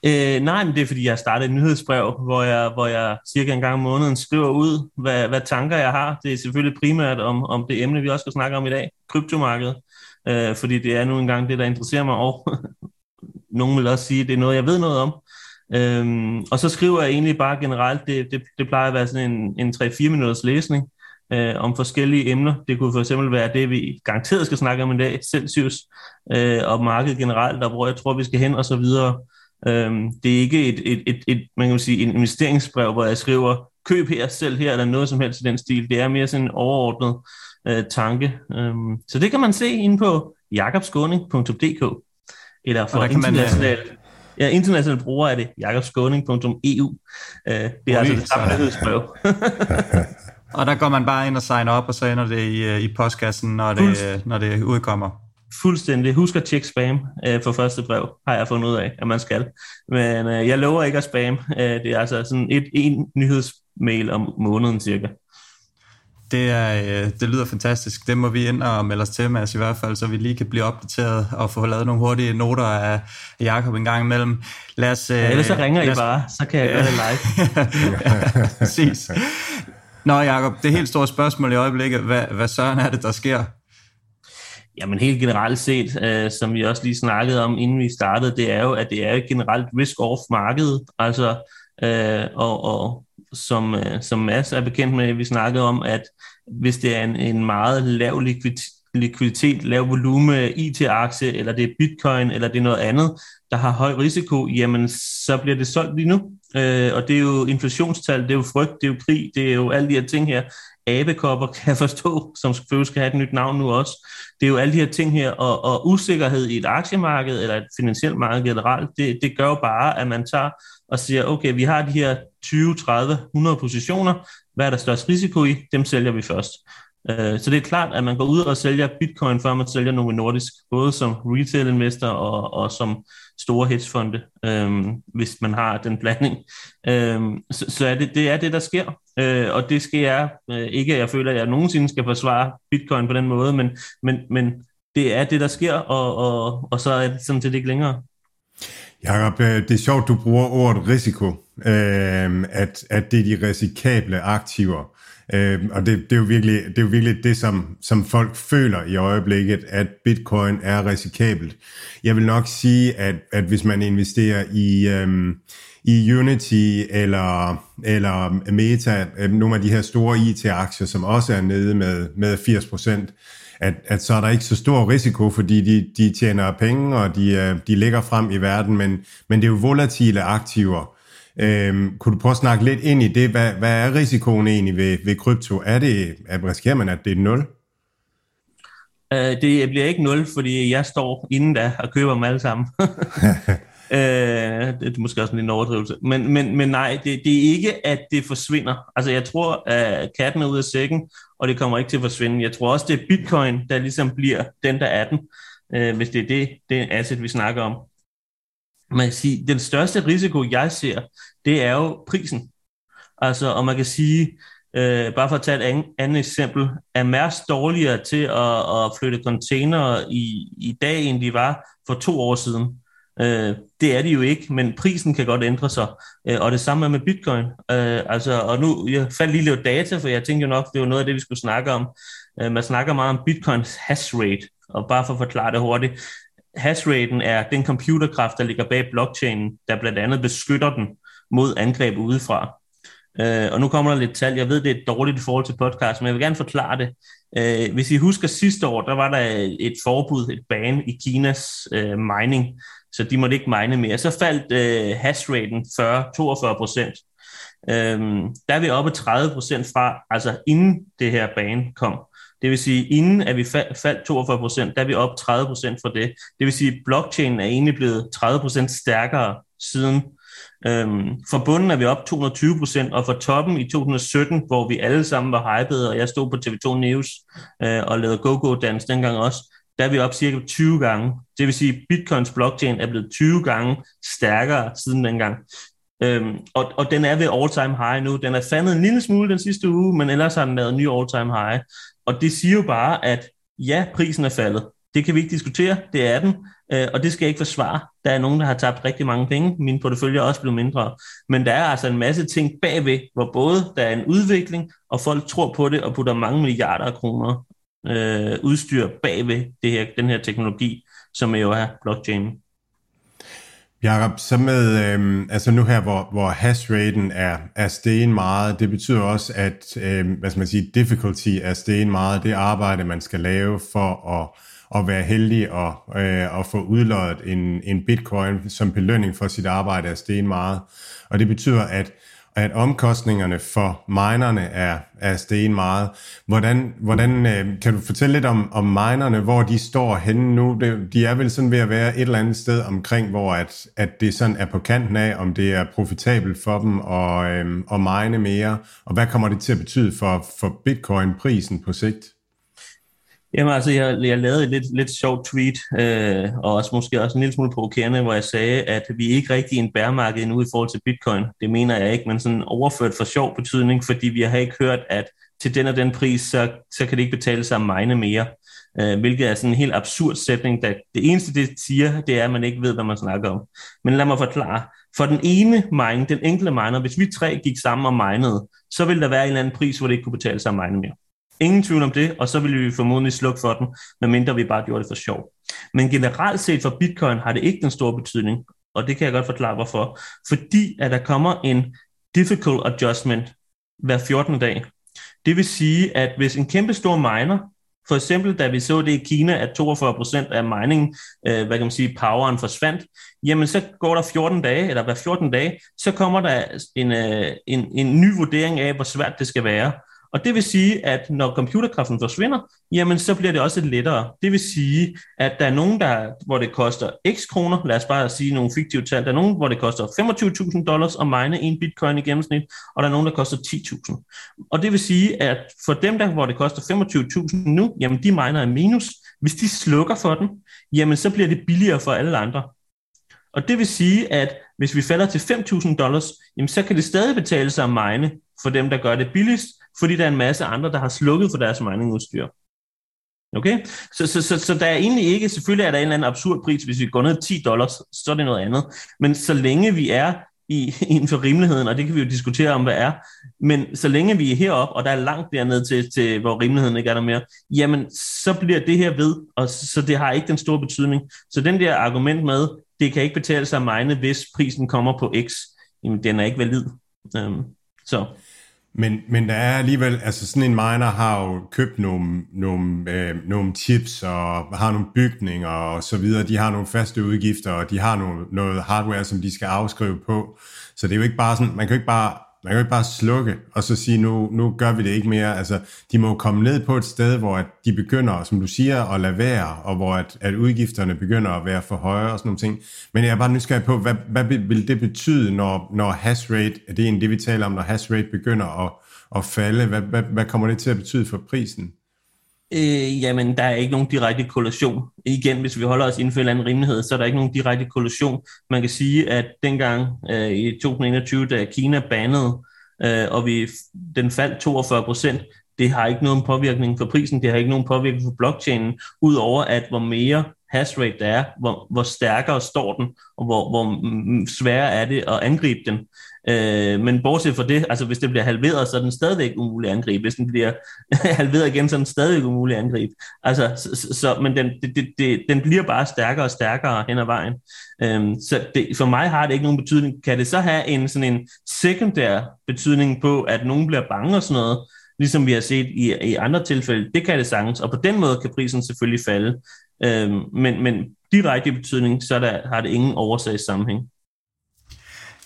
Øh, nej, men det er, fordi jeg startede et nyhedsbrev, hvor jeg, hvor jeg cirka en gang om måneden skriver ud, hvad, hvad tanker jeg har. Det er selvfølgelig primært om, om det emne, vi også skal snakke om i dag, kryptomarkedet, øh, fordi det er nu engang det, der interesserer mig, og nogen vil også sige, at det er noget, jeg ved noget om. Øh, og så skriver jeg egentlig bare generelt, det, det, det plejer at være sådan en, en tre til fire minutters læsning øh, om forskellige emner. Det kunne for eksempel være det, vi garanteret skal snakke om i dag, Celsius, øh, og markedet generelt, og hvor jeg tror, vi skal hen, og så videre. Det er ikke et, et, et, et, man kan sige, en investeringsbrev, hvor jeg skriver, køb her, sælg her, eller noget som helst i den stil. Det er mere sådan en overordnet øh, tanke. Øhm, så det kan man se inde på jakobskåning punktum d k, eller for internationale ja, international brugere er det jakobskåning punktum e u. Øh, det er Ui, altså det samme nyhedsbrev. Og der går man bare ind og signer op, og så ender det i, i postkassen, når det, når det udkommer. Fuldstændig. Husk at tjekke spam øh, for første brev, har jeg fundet ud af, at man skal. Men øh, jeg lover ikke at spam. Øh, det er altså sådan et en nyhedsmail om måneden cirka. Det, er, øh, det lyder fantastisk. Det må vi ind og melde os til, Mads, i hvert fald, så vi lige kan blive opdateret og få lavet nogle hurtige noter af Jakob en gang imellem. Lad os, øh, ja, ellers så ringer I os... bare, så kan jeg gøre det live. Ja, præcis. Nå Jakob, det helt store spørgsmål i øjeblikket, hvad, hvad søren er det, der sker? Jamen helt generelt set, øh, som vi også lige snakkede om, inden vi startede, det er jo, at det er et generelt risk-off-marked, altså, øh, og, og som, øh, som Mads er bekendt med, vi snakkede om, at hvis det er en, en meget lav likvid- likviditet, lav volume I T-aktie, eller det er bitcoin, eller det er noget andet, der har høj risiko, jamen så bliver det solgt lige nu, øh, og det er jo inflationstal, det er jo frygt, det er jo krig, det er jo alle de her ting her, abekopper, kan jeg forstå, som selvfølgelig skal have et nyt navn nu også. Det er jo alle de her ting her, og, og usikkerhed i et aktiemarked eller et finansielt marked generelt, det, det gør jo bare, at man tager og siger, okay, vi har de her tyve, tredive, hundrede positioner, hvad er der størst risiko i? Dem sælger vi først. Så det er klart, at man går ud og sælger bitcoin, før man sælger Novo Nordisk, både som retail-investor og, og som store hedgefonde, øhm, hvis man har den blanding. Øhm, så så er det, det er det, der sker, øh, og det skal jeg øh, ikke, at jeg føler, at jeg nogensinde skal forsvare bitcoin på den måde, men, men, men det er det, der sker, og, og, og så er det sådan set ikke længere. Jakob, det er sjovt, du bruger ordet risiko, øh, at, at det er de risikable aktiver. Øh, og det, det, er jo virkelig, det er jo virkelig det, som, som folk føler i øjeblikket, at bitcoin er risikabelt. Jeg vil nok sige, at, at hvis man investerer i, øhm, i Unity eller, eller Meta, øh, nogle af de her store I T-aktier, som også er nede med, med firs procent, at, at så er der ikke så stor risiko, fordi de, de tjener penge, og de, de ligger frem i verden, men, men det er jo volatile aktiver. Øhm, kunne du prøve at snakke lidt ind i det? Hvad, hvad er risikoen egentlig ved, ved krypto? Er det, at risikerer man, at det er nul? Øh, det bliver ikke nul, fordi jeg står inden da og køber dem alle sammen. øh, det er måske også en overdrivelse. Men, men, men nej, det, det er ikke, at det forsvinder. Altså jeg tror, at katten er ude af sækken, og det kommer ikke til at forsvinde. Jeg tror også, det er bitcoin, der ligesom bliver den, der er den, øh, hvis det er det, det asset, vi snakker om. Man kan sige, den største risiko, jeg ser, det er jo prisen. Altså, og man kan sige, øh, bare for at tage et andet, andet eksempel, er Mærsk dårligere til at, at flytte containere i, i dag, end de var for to år siden. Øh, det er de jo ikke, men prisen kan godt ændre sig. Øh, og det samme er med bitcoin. Øh, altså, og nu, jeg fandt lige lidt data, for jeg tænkte jo nok, det var noget af det, vi skulle snakke om. Øh, man snakker meget om bitcoins hash rate, og bare for at forklare det hurtigt, hashraten er den computerkraft, der ligger bag blockchainen, der blandt andet beskytter den mod angreb udefra. Øh, og nu kommer der lidt tal. Jeg ved, det er dårligt i forhold til podcast, men jeg vil gerne forklare det. Øh, hvis I husker sidste år, der var der et forbud, et ban i Kinas øh, mining, så de måtte ikke mine mere. Så faldt øh, hashraten fyrre til toogfyrre procent. Øhm, der er vi oppe tredive procent fra, altså inden det her ban kom. Det vil sige, inden at vi faldt toogfyrre procent, der er vi oppe tredive procent fra det. Det vil sige, at blockchainen er egentlig blevet tredive procent stærkere siden. Øhm, fra bunden er vi oppe to hundrede og tyve procent, og fra toppen i to tusind og sytten, hvor vi alle sammen var hypede, og jeg stod på T V to News øh, og lavede go-go-dans dengang også, der er vi oppe cirka tyve gange. Det vil sige, at Bitcoins blockchain er blevet tyve gange stærkere siden dengang. Øhm, og, og den er ved all-time high nu. Den er faldet en lille smule den sidste uge, men ellers har den været en ny all-time high. Og det siger jo bare, at ja, prisen er faldet. Det kan vi ikke diskutere, det er den, øh, og det skal jeg ikke forsvare. Der er nogen, der har tabt rigtig mange penge. Min portefølje er også blevet mindre. Men der er altså en masse ting bagved, hvor både der er en udvikling, og folk tror på det og putter mange milliarder af kroner øh, udstyr bagved det her, den her teknologi, som jo er blockchain. Jakob, så med, øh, altså nu her, hvor, hvor hashraten er, er stegen meget, det betyder også, at øh, hvad skal man sige, difficulty er stegen meget, det arbejde, man skal lave for at, at være heldig og øh, at få udløjet en, en bitcoin som belønning for sit arbejde er stegen meget. Og det betyder, at, at omkostningerne for minerne er, er stegen meget. Hvordan, hvordan øh, kan du fortælle lidt om, om minerne, hvor de står henne nu? Det, de er vel sådan ved at være et eller andet sted omkring, hvor at, at det sådan er på kanten af, om det er profitabelt for dem at, øh, at mine mere, og hvad kommer det til at betyde for, for bitcoin-prisen på sigt? Jamen altså, jeg, jeg lavede et lidt, lidt sjovt tweet, øh, og også måske også en lille smule provokerende, hvor jeg sagde, at vi ikke rigtig er en bæremarked endnu i forhold til bitcoin. Det mener jeg ikke, men sådan overført for sjov betydning, fordi vi har ikke hørt, at til den og den pris, så, så kan det ikke betale sig at mine mere. Øh, hvilket er sådan en helt absurd sætning, der det eneste, det siger, det er, at man ikke ved, hvad man snakker om. Men lad mig forklare. For den ene mine, den enkelte miner, hvis vi tre gik sammen og minede, så ville der være en eller anden pris, hvor det ikke kunne betale sig at mine mere. Ingen tvivl om det, og så vil vi formodentlig slukke for den, medmindre vi bare gjorde det for sjov. Men generelt set for bitcoin har det ikke den store betydning, og det kan jeg godt forklare hvorfor. Fordi at der kommer en difficult adjustment hver fjortende dag. Det vil sige, at hvis en kæmpe stor miner, for eksempel da vi så det i Kina, at toogfyrre procent af mining, øh, hvad kan man sige, poweren forsvandt, jamen så går der fjorten dage, eller hver fjorten dage, så kommer der en, øh, en, en ny vurdering af, hvor svært det skal være. Og det vil sige, at når computerkraften forsvinder, jamen så bliver det også lettere. Det vil sige, at der er nogen, der, hvor det koster x kroner, lad os bare sige nogle fiktive tal, der er nogen, hvor det koster femogtyve tusind dollars at mine en bitcoin i gennemsnit, og der er nogen, der koster ti tusind. Og det vil sige, at for dem, der hvor det koster femogtyve tusind nu, jamen de miner i minus. Hvis de slukker for den, jamen så bliver det billigere for alle andre. Og det vil sige, at hvis vi falder til fem tusind dollars, jamen så kan det stadig betale sig at mine for dem, der gør det billigst, fordi der er en masse andre, der har slukket for deres miningudstyr. Okay? Så, så, så, så der er egentlig ikke, selvfølgelig er der en eller anden absurd pris, hvis vi går ned ti dollars, så er det noget andet. Men så længe vi er i, inden for rimeligheden, og det kan vi jo diskutere om, hvad er, men så længe vi er heroppe, og der er langt dernede til, til, hvor rimeligheden ikke er der mere, jamen så bliver det her ved, og så det har ikke den store betydning. Så den der argument med, det kan ikke betale sig at mine, hvis prisen kommer på X, jamen den er ikke valid. Øhm, så... Men, men der er alligevel, altså sådan en miner har jo købt nogle, nogle, øh, nogle chips og har nogle bygninger og så videre. De har nogle faste udgifter, og de har nogle, noget hardware, som de skal afskrive på. Så det er jo ikke bare sådan, man kan jo ikke bare, man kan jo ikke bare slukke og så sige, nu, nu gør vi det ikke mere. Altså, de må komme ned på et sted, hvor at de begynder, som du siger, at lade være, og hvor at, at udgifterne begynder at være for høje og sådan nogle ting. Men jeg er bare nysgerrig på, hvad, hvad vil det betyde, når, når hash rate, det er en det, vi taler om, når hash rate begynder at, at falde, hvad, hvad, hvad kommer det til at betyde for prisen? Øh, jamen, der er ikke nogen direkte korrelation. Igen, hvis vi holder os inden for en anden rimelighed, så er der ikke nogen direkte korrelation. Man kan sige, at dengang øh, i to tusind og enogtyve, da Kina bandede, øh, og vi, den faldt toogfyrre procent, det har ikke nogen påvirkning for prisen, det har ikke nogen påvirkning for blockchainen, udover at hvor mere hash rate der er, hvor, hvor stærkere står den, og hvor, hvor sværere er det at angribe den. Øh, men bortset fra det, altså hvis det bliver halveret, så er den stadigvæk umulig at angribe. Hvis den bliver halveret igen, så er den stadigvæk umulig at angribe. Altså, så, så, men den, det, det, den bliver bare stærkere og stærkere hen ad vejen. Øh, så det, for mig har det ikke nogen betydning. Kan det så have en, sådan en sekundær betydning på, at nogen bliver bange og sådan noget, ligesom vi har set i, i andre tilfælde? Det kan det sagtens, og på den måde kan prisen selvfølgelig falde. Øhm, men, men direkte betydning, så der, har det ingen årsagssammenhæng.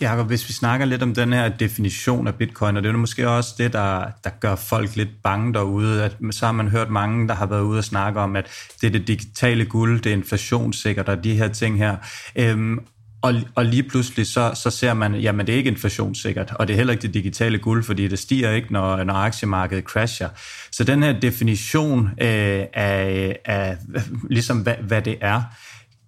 Jakob, hvis vi snakker lidt om den her definition af bitcoin, og det er måske også det, der, der gør folk lidt bange derude, at så har man hørt mange, der har været ude og snakke om, at det er det digitale guld, det er inflationssikkert og de her ting her. Øhm, Og, og lige pludselig så, så ser man, jamen det er ikke inflationssikkert, og det er heller ikke det digitale guld, fordi det stiger ikke, når, når aktiemarkedet crasher. Så den her definition øh, af, af ligesom hvad, hvad det er,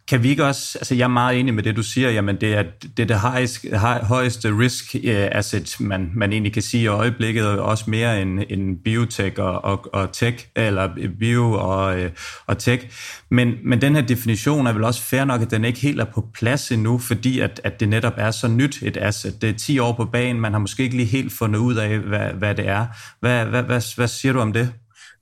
kan vi ikke også, altså jeg er meget enig med det, du siger, jamen det er det, er det højeste, højeste risk asset, man, man egentlig kan sige i øjeblikket, og også mere end, end biotech og, og, og tech, eller bio og, og tech. Men, men den her definition er vel også fair nok, at den ikke helt er på plads endnu, fordi at, at det netop er så nyt et asset. Det er ti år på banen, man har måske ikke lige helt fundet ud af, hvad, hvad det er. Hvad, hvad, hvad, hvad siger du om det?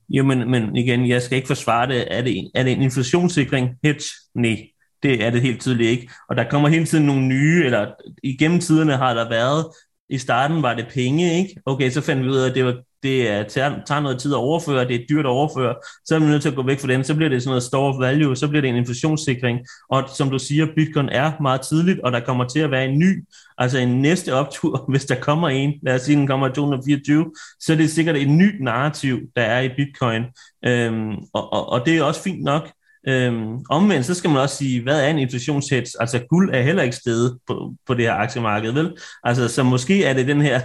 Jo, men, men igen, jeg skal ikke forsvare det. Er det en, er det en inflationssikring? Hedge? Nej. Det er det helt tydeligt ikke. Og der kommer hele tiden nogle nye, eller igennem tiderne har der været, i starten var det penge, ikke? Okay, så fandt vi ud af, at det, var, det er, tager noget tid at overføre, det er dyrt at overføre, så er man nødt til at gå væk fra den, så bliver det sådan noget store of value, så bliver det en inflationssikring. Og som du siger, Bitcoin er meget tidligt, og der kommer til at være en ny, altså en næste optur, hvis der kommer en, lad os sige, den kommer to hundrede fireogtyve, så er det sikkert et nyt narrativ, der er i Bitcoin. Øhm, og, og, og det er også fint nok. Øhm, omvendt, så skal man også sige, hvad er en inflationshedge? Altså guld er heller ikke stedet på, på det her aktiemarked, vel? Altså, så måske er det den her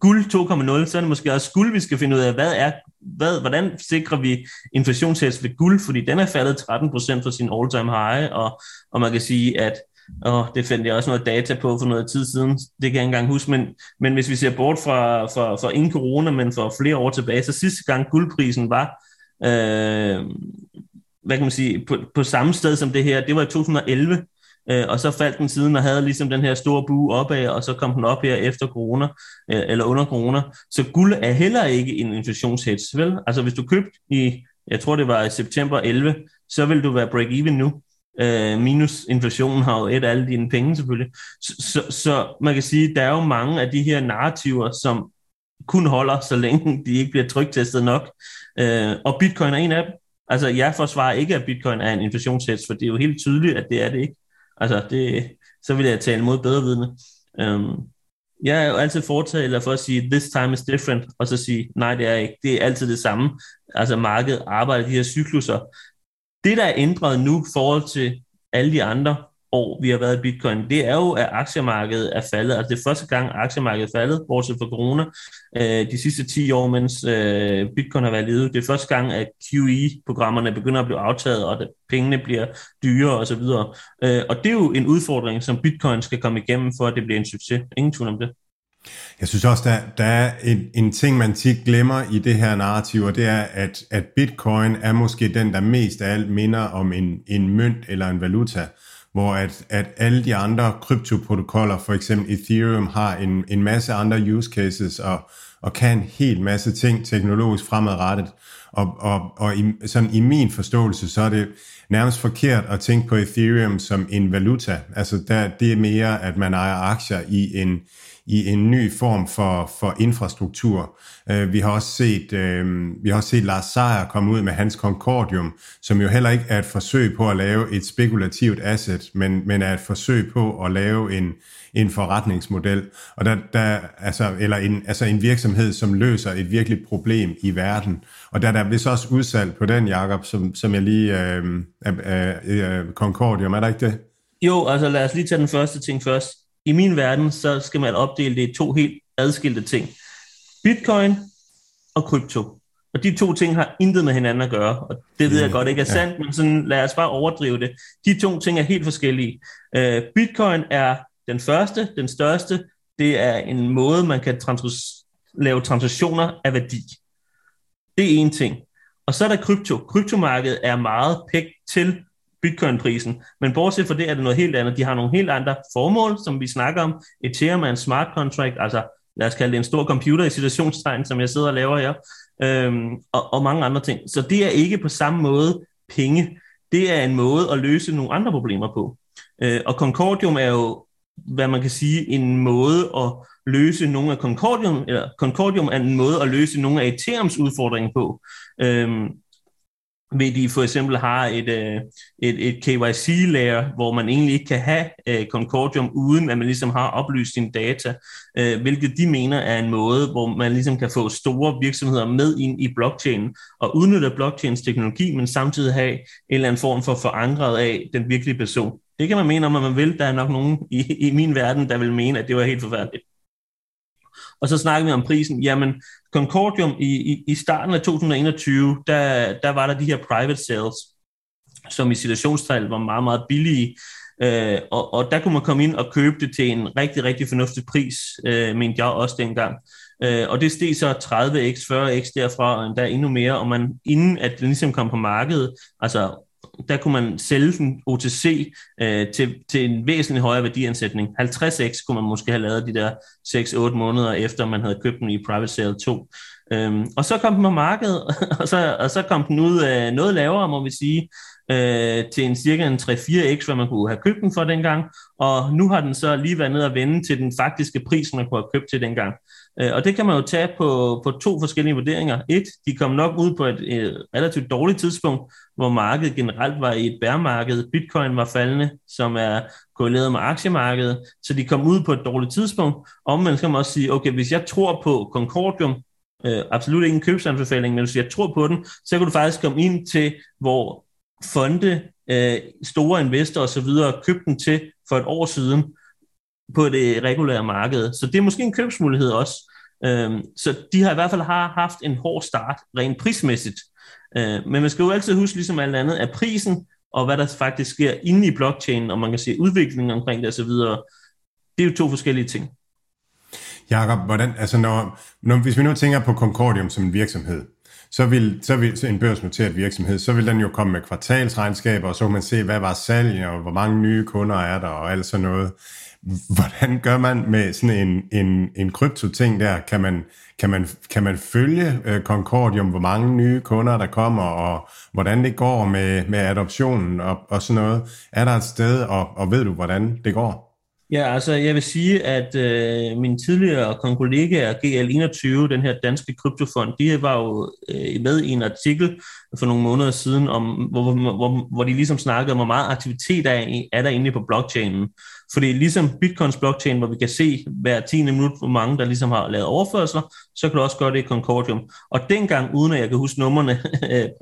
guld to komma nul, så er det måske også guld, vi skal finde ud af, hvad er, hvad, hvordan sikrer vi inflationshedge ved guld, fordi den er faldet tretten procent fra sin all-time high, og, og man kan sige, at og det fandt jeg også noget data på for noget tid siden, det kan jeg ikke engang huske, men, men hvis vi ser bort fra, fra, fra ingen corona, men for flere år tilbage, så sidste gang guldprisen var øh, hvad kan man sige, på, på samme sted som det her, det var i to tusind og elleve, øh, og så faldt den siden og havde ligesom den her store bue opad, og så kom den op her efter corona, øh, eller under corona. Så guld er heller ikke en inflationshedge, vel? Altså hvis du købte i, jeg tror det var i september elleve, så vil du være break-even nu, øh, minus inflationen har jo et af alle dine penge selvfølgelig. Så, så, så man kan sige, der er jo mange af de her narrativer, som kun holder, så længe de ikke bliver tryktestet nok, øh, og Bitcoin er en af dem. Altså, jeg forsvarer ikke, at bitcoin er en inflationshedge, for det er jo helt tydeligt, at det er det ikke. Altså, det, så vil jeg tale mod bedrevidende. Um, jeg er jo altid fortaler for at sige, this time is different, og så sige, nej, det er ikke. Det er altid det samme. Altså, markedet arbejder de her cykluser. Det, der er ændret nu i forhold til alle de andre år, vi har været i bitcoin, det er jo, at aktiemarkedet er faldet. Altså, det er første gang, aktiemarkedet er faldet, bortset fra corona, de sidste ti år, mens bitcoin har været ledet. Det er første gang, at Q E-programmerne begynder at blive aftaget, og at pengene bliver dyre og så videre. Og det er jo en udfordring, som bitcoin skal komme igennem, for at det bliver en succes. Ingen tvivl om det. Jeg synes også, der, der er en, en ting, man tit glemmer i det her narrativ, og det er, at, at bitcoin er måske den, der mest af alt minder om en, en mønt eller en valuta, hvor at, at alle de andre kryptoprotokoller, for eksempel Ethereum, har en, en masse andre use cases og, og kan en hel masse ting teknologisk fremadrettet. Og, og, og i, sådan i min forståelse, så er det nærmest forkert at tænke på Ethereum som en valuta. Altså der, det er mere, at man ejer aktier i en, i en ny form for, for infrastruktur. Uh, vi har også set, uh, vi har også set Lars Seier komme ud med hans Concordium, som jo heller ikke er et forsøg på at lave et spekulativt asset, men, men er et forsøg på at lave en, en forretningsmodel, og der, der, altså, eller en, altså en virksomhed, som løser et virkeligt problem i verden. Og der, der er vist også udsalg på den, Jakob, som, som jeg lige... Uh, uh, uh, Concordium, er der ikke det? Jo, altså lad os lige tage den første ting først. I min verden, så skal man opdele det i to helt adskilte ting. Bitcoin og krypto. Og de to ting har intet med hinanden at gøre. Og det ved jeg godt ikke er sandt, men sådan, lad os bare overdrive det. De to ting er helt forskellige. Øh, Bitcoin er den første, den største. Det er en måde, man kan trans- lave transaktioner af værdi. Det er en ting. Og så er der krypto. Kryptomarkedet er meget pægt til Bitcoin-prisen, men bortset fra det er det noget helt andet. De har nogle helt andre formål, som vi snakker om. Ethereum er en smart contract, altså lad os kalde det en stor computer i situationstegn, som jeg sidder og laver her, øhm, og, og mange andre ting. Så det er ikke på samme måde penge. Det er en måde at løse nogle andre problemer på. Øh, og Concordium er jo, hvad man kan sige, en måde at løse nogle af Concordium, eller Concordium er en måde at løse nogle af Ethereums udfordringer på. Øhm, ved de for eksempel har et, et, et K Y C-layer, hvor man egentlig ikke kan have Concordium, uden at man ligesom har oplyst sine data, hvilket de mener er en måde, hvor man ligesom kan få store virksomheder med ind i blockchainen og udnytte blockchains teknologi, men samtidig have en eller anden form for forankret af den virkelige person. Det kan man mene om, at man vil. Der er nok nogen i, i min verden, der vil mene, at det var helt forfærdeligt. Og så snakker vi om prisen. Jamen, Concordium i, i, i starten af to tusind og enogtyve, der, der var der de her private sales, som i situationstegn var meget, meget billige. Øh, og, og der kunne man komme ind og købe det til en rigtig, rigtig fornuftig pris, øh, mente jeg også dengang. Øh, og det steg så tredive gange, fyrre gange derfra, og endda endnu mere. Og man, inden at det ligesom kom på markedet, altså der kunne man sælge den O T C øh, til, til en væsentlig højere værdiansætning. halvtreds gange kunne man måske have lavet de der seks otte måneder efter, man havde købt den i private sale to. Øhm, og så kom den på markedet, og så, og så kom den ud øh, noget lavere, må vi sige, øh, til en cirka en tre fire gange, hvad man kunne have købt den for dengang. Og nu har den så lige været nede og vende til den faktiske pris, man kunne have købt til dengang. Og det kan man jo tage på, på to forskellige vurderinger. Et, de kom nok ud på et, et relativt dårligt tidspunkt, hvor markedet generelt var i et bear-marked. Bitcoin var faldende, som er korreleret med aktiemarkedet. Så de kom ud på et dårligt tidspunkt. Og man skal også sige, okay, hvis jeg tror på Concordium, øh, absolut ikke en købsanbefaling, men hvis jeg tror på den, så kan du faktisk komme ind til, hvor fonde, øh, store investorer osv. købte den til for et år siden på det regulære marked. Så det er måske en købsmulighed også. Så de har i hvert fald haft en hård start, rent prismæssigt. Men man skal jo altid huske, ligesom alt andet, at prisen og hvad der faktisk sker inde i blockchainen, og man kan se udviklingen omkring det osv., det er jo to forskellige ting. Jakob, hvordan, altså når, når, hvis vi nu tænker på Concordium som en virksomhed, så vil, så vil en børsnoteret virksomhed, så vil den jo komme med kvartalsregnskaber, og så kan man se, hvad var salget, og hvor mange nye kunder er der, og alt sådan noget. Hvordan gør man med sådan en, en, en krypto-ting der? Kan man, kan man, kan man følge øh, Concordium, hvor mange nye kunder der kommer, og hvordan det går med, med adoptionen og, og sådan noget? Er der et sted, og, og ved du, hvordan det går? Ja, altså jeg vil sige, at øh, mine tidligere kollegaer, G L enogtyve, den her danske kryptofond, de var jo øh, med i en artikel for nogle måneder siden, om, hvor, hvor, hvor de ligesom snakkede om, hvor meget aktivitet er, er der inde på blockchainen. Fordi ligesom Bitcoins blockchain, hvor vi kan se hver tiende minut, hvor mange der ligesom har lavet overførsler, så kan du også gøre det i Concordium. Og dengang, uden at jeg kan huske numrene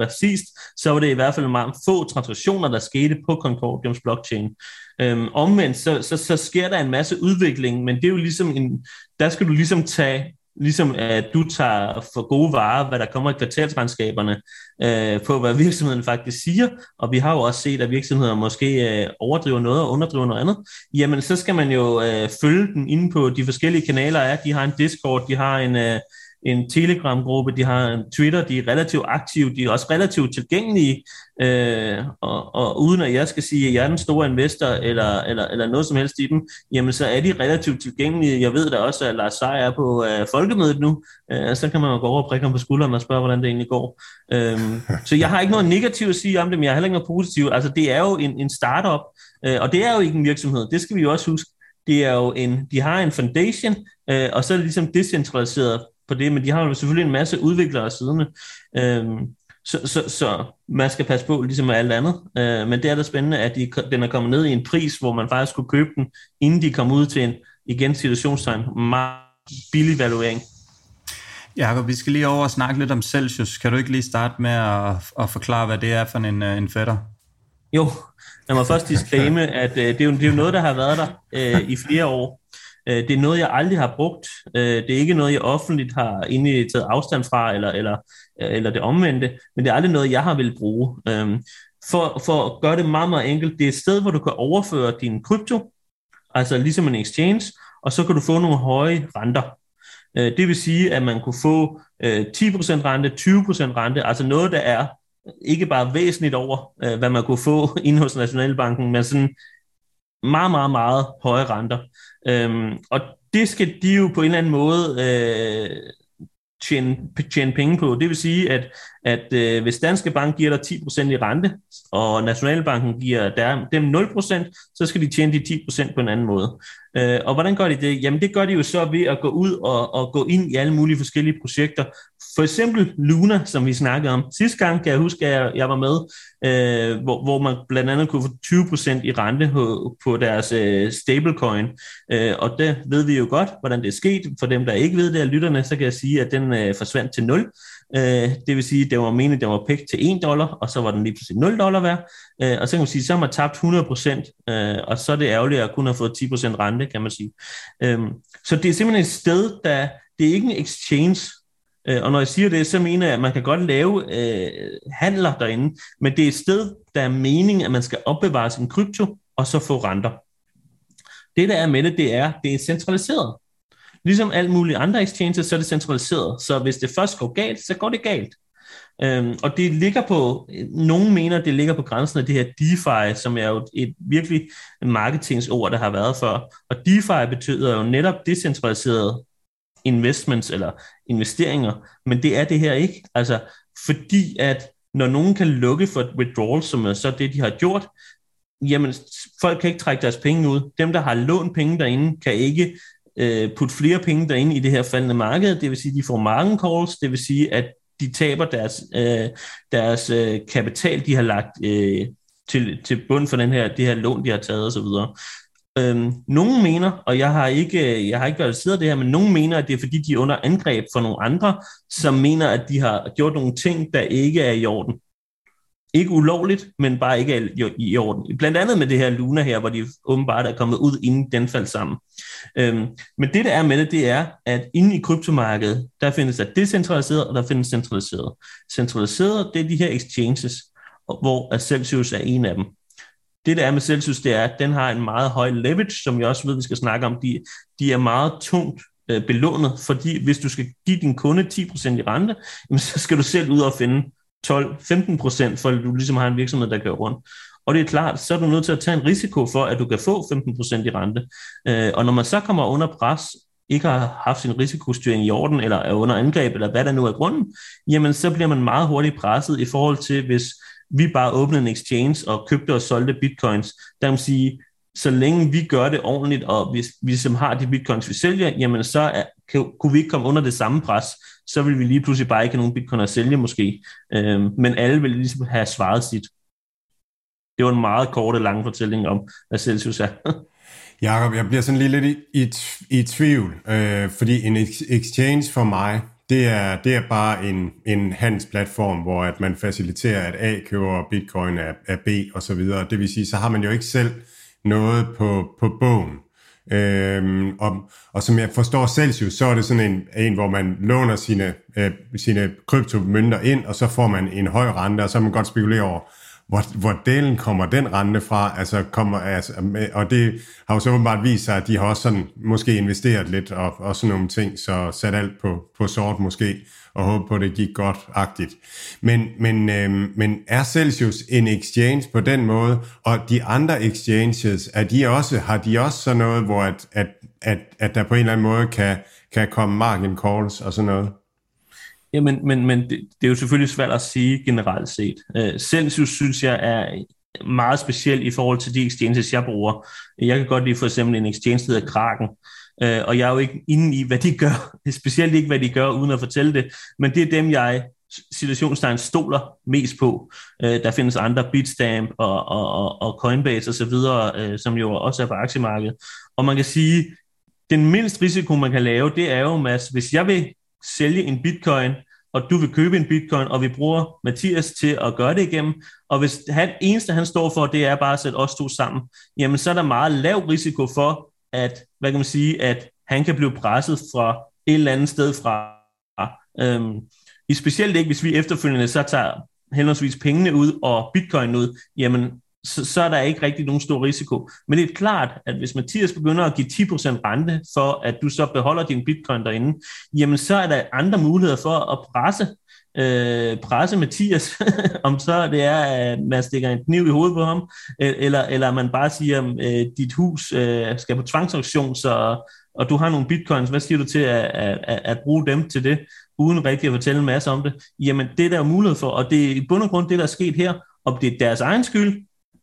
præcist, så var det i hvert fald meget få transaktioner, der skete på Concordiums blockchain. Øhm, omvendt, så, så, så sker der en masse udvikling, men det er jo ligesom en, der skal du ligesom tage, ligesom at du tager for gode varer, hvad der kommer i kvartalsregnskaberne, øh, på hvad virksomheden faktisk siger, og vi har jo også set, at virksomheder måske øh, overdriver noget og underdriver noget andet, jamen så skal man jo øh, følge dem inde på de forskellige kanaler, ja, de har en Discord, de har en, øh, en Telegram-gruppe, de har en Twitter, de er relativt aktive, de er også relativt tilgængelige, øh, og, og uden at jeg skal sige, at jeg er den store investor, eller, eller, eller noget som helst i dem, jamen så er de relativt tilgængelige. Jeg ved da også, at Lars Seier er på øh, folkemødet nu, øh, så kan man jo gå over og prikke ham på skulderen og spørge, hvordan det egentlig går. Øh, så jeg har ikke noget negativt at sige om det, men jeg har heller ikke noget positivt. Altså det er jo en, en startup, øh, og det er jo ikke en virksomhed, det skal vi jo også huske. Det er jo en, de har en foundation, øh, og så er det ligesom decentraliseret på det, men de har jo selvfølgelig en masse udviklere siden. Øhm, så, så, så man skal passe på, ligesom med alt andet. Øh, men det er da spændende, at de, den er kommet ned i en pris, hvor man faktisk kunne købe den, inden de kom ud til en, igen situationstegn, meget billig valuering. Jakob, vi skal lige over og snakke lidt om Celsius. Kan du ikke lige starte med at, at forklare, hvad det er for en, en fætter? Jo, jeg må først disclaime, at øh, det, er jo, det er jo noget, der har været der øh, i flere år. Det er noget, jeg aldrig har brugt. Det er ikke noget, jeg offentligt har egentlig taget afstand fra, eller, eller, eller det omvendte, men det er aldrig noget, jeg har ville bruge. For, for at gøre det meget, meget enkelt, det er et sted, hvor du kan overføre din krypto, altså ligesom en exchange, og så kan du få nogle høje renter. Det vil sige, at man kunne få ti procent rente, tyve procent rente, altså noget, der er ikke bare væsentligt over, hvad man kunne få inde hos Nationalbanken, men sådan meget, meget, meget høje renter. Og det skal de jo på en eller anden måde tjene, tjene penge på. Det vil sige, at, at hvis Danske Bank giver dig ti procent i rente, og Nationalbanken giver dem nul procent, så skal de tjene de ti procent på en anden måde. Og hvordan gør de det? Jamen det gør de jo så ved at gå ud og, og gå ind i alle mulige forskellige projekter. For eksempel Luna, som vi snakkede om sidste gang, kan jeg huske, at jeg, jeg var med, øh, hvor, hvor man blandt andet kunne få tyve procent i rente på, på deres øh, stablecoin. Øh, og det ved vi jo godt, hvordan det er sket. For dem, der ikke ved det af lytterne, så kan jeg sige, at den øh, forsvandt til nul. Øh, det vil sige, at det var meningen, at den var pægt til en dollar, og så var den lige pludselig nul dollar værd. Øh, og så kan man sige, så har man tabt hundrede procent, øh, og så er det ærgerligt at kun have fået ti procent rente, kan man sige. Øh, så det er simpelthen et sted, der det er ikke en exchange. Og når jeg siger det, så mener jeg, at man kan godt lave øh, handler derinde, men det er et sted, der er meningen, at man skal opbevare sin krypto, og så få renter. Det, der er med det, det er, det er centraliseret. Ligesom alle mulige andre exchanges, så er det centraliseret. Så hvis det først går galt, så går det galt. Øhm, og det ligger på, nogen mener, det ligger på grænsen af det her DeFi, som er jo et virkelig marketingsord, der har været før. Og DeFi betyder jo netop decentraliseret investments eller investeringer, men det er det her ikke, altså fordi at når nogen kan lukke for et withdrawal, som er så det, de har gjort, jamen folk kan ikke trække deres penge ud, dem der har lånt penge derinde, kan ikke øh, putte flere penge derinde i det her faldende marked, det vil sige, de får margin calls, det vil sige, at de taber deres, øh, deres øh, kapital, de har lagt øh, til, til bund for den her, det her lån, de har taget osv. Nogen mener, og jeg har ikke, jeg har ikke verificeret det her, men nogen mener, at det er fordi, de er under angreb for nogle andre, som mener, at de har gjort nogle ting, der ikke er i orden. Ikke ulovligt, men bare ikke er i orden. Blandt andet med det her Luna her, hvor de åbenbart er kommet ud, inden den faldt sammen. Men det, der er med det, det er, at inde i kryptomarkedet, der findes der decentraliseret, og der findes centraliseret. Centraliseret, det er de her exchanges, hvor Celsius er en af dem. Det, der er med Celsius, det er, at den har en meget høj leverage, som jeg også ved, vi skal snakke om. De, de er meget tungt øh, belånet, fordi hvis du skal give din kunde ti procent i rente, jamen, så skal du selv ud og finde tolv til femten procent, for at du ligesom har en virksomhed, der går rundt. Og det er klart, så er du nødt til at tage en risiko for, at du kan få femten procent i rente. Øh, og når man så kommer under pres, ikke har haft sin risikostyring i orden, eller er under angreb, eller hvad der nu er grunden, jamen så bliver man meget hurtigt presset i forhold til, hvis vi bare åbnede en exchange og købte og solgte bitcoins. Der vil sige, så længe vi gør det ordentligt, og hvis vi som har de bitcoins, vi sælger, jamen så er, kan, kunne vi ikke komme under det samme pres, så vil vi lige pludselig bare ikke have nogen bitcoin at sælge måske. Øhm, men alle vil ligesom have svaret sit. Det var en meget kort og lang fortælling om, hvad Celsius er. Jakob, jeg bliver sådan lige lidt i, i, i tvivl, øh, fordi en exchange for mig, Det er, det er bare en, en handelsplatform, hvor at man faciliterer, at A køber bitcoin af, af B og så videre. Det vil sige, så har man jo ikke selv noget på, på bogen. Øhm, og, og som jeg forstår Celsius, så er det sådan en, en hvor man låner sine, øh, sine kryptomønter ind, og så får man en høj rente, og så kan man godt spekulere over, hvor, hvor delen kommer den rente fra. Altså kommer, altså, og det har jo så åbenbart vist sig, at de har også sådan, måske investeret lidt og, og sådan nogle ting, så sat alt på, på sort måske, og håber på, at det gik godt-agtigt. Men, men, øh, men er Celsius en exchange på den måde, og de andre exchanges, er de også, har de også sådan noget, hvor at, at, at, at der på en eller anden måde kan, kan komme margin calls og sådan noget? Ja, men, men, men det, det er jo selvfølgelig svært at sige generelt set. Øh, Celsius synes jeg er meget speciel i forhold til de exchanges, jeg bruger. Jeg kan godt lide for eksempel en exchange, der hedder Kraken, øh, og jeg er jo ikke inde i, hvad de gør. Specielt ikke, hvad de gør, uden at fortælle det. Men det er dem, jeg situationstegn stoler mest på. Øh, der findes andre, Bitstamp og, og, og, og Coinbase osv., øh, som jo også er på aktiemarkedet. Og man kan sige, den mindst risiko, man kan lave, det er jo, Mads, hvis jeg vil sælge en bitcoin, og du vil købe en bitcoin, og vi bruger Mathias til at gøre det igennem, og hvis han, eneste han står for, det er bare at sætte os to sammen, jamen så er der meget lav risiko for, at, hvad kan man sige, at han kan blive presset fra et eller andet sted fra. Øhm, I specielt ikke, hvis vi efterfølgende så tager henholdsvis pengene ud og bitcoin ud, jamen så, så er der ikke rigtig nogen stor risiko. Men det er klart, at hvis Mathias begynder at give ti procent rente, for at du så beholder din bitcoin derinde, jamen så er der andre muligheder for at presse, øh, presse Mathias, om så det er, at man stikker en kniv i hovedet på ham, eller, eller man bare siger, at dit hus øh, skal på tvangsauktion, så, og du har nogle bitcoins, hvad siger du til at, at, at, at bruge dem til det, uden rigtig at fortælle en masse om det? Jamen det er der jo mulighed for, og det er i bund og grund det, der er sket her, om det er deres egen skyld,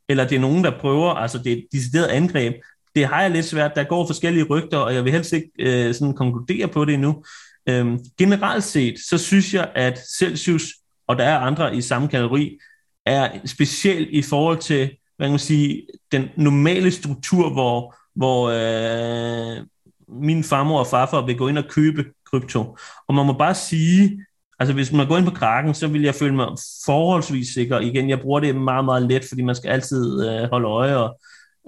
eller det er nogen, der prøver, altså det er et decideret angreb. Det har jeg lidt svært, der går forskellige rygter, og jeg vil helst ikke øh, sådan konkludere på det endnu. Øhm, generelt set, så synes jeg, at Celsius, og der er andre i samme kategori, er specielt i forhold til, hvad kan man sige, den normale struktur, hvor, hvor øh, min farmor og farfar vil gå ind og købe krypto. Og man må bare sige, altså hvis man går ind på Kraken, så vil jeg føle mig forholdsvis sikker. Igen, jeg bruger det meget, meget let, fordi man skal altid øh, holde øje, og,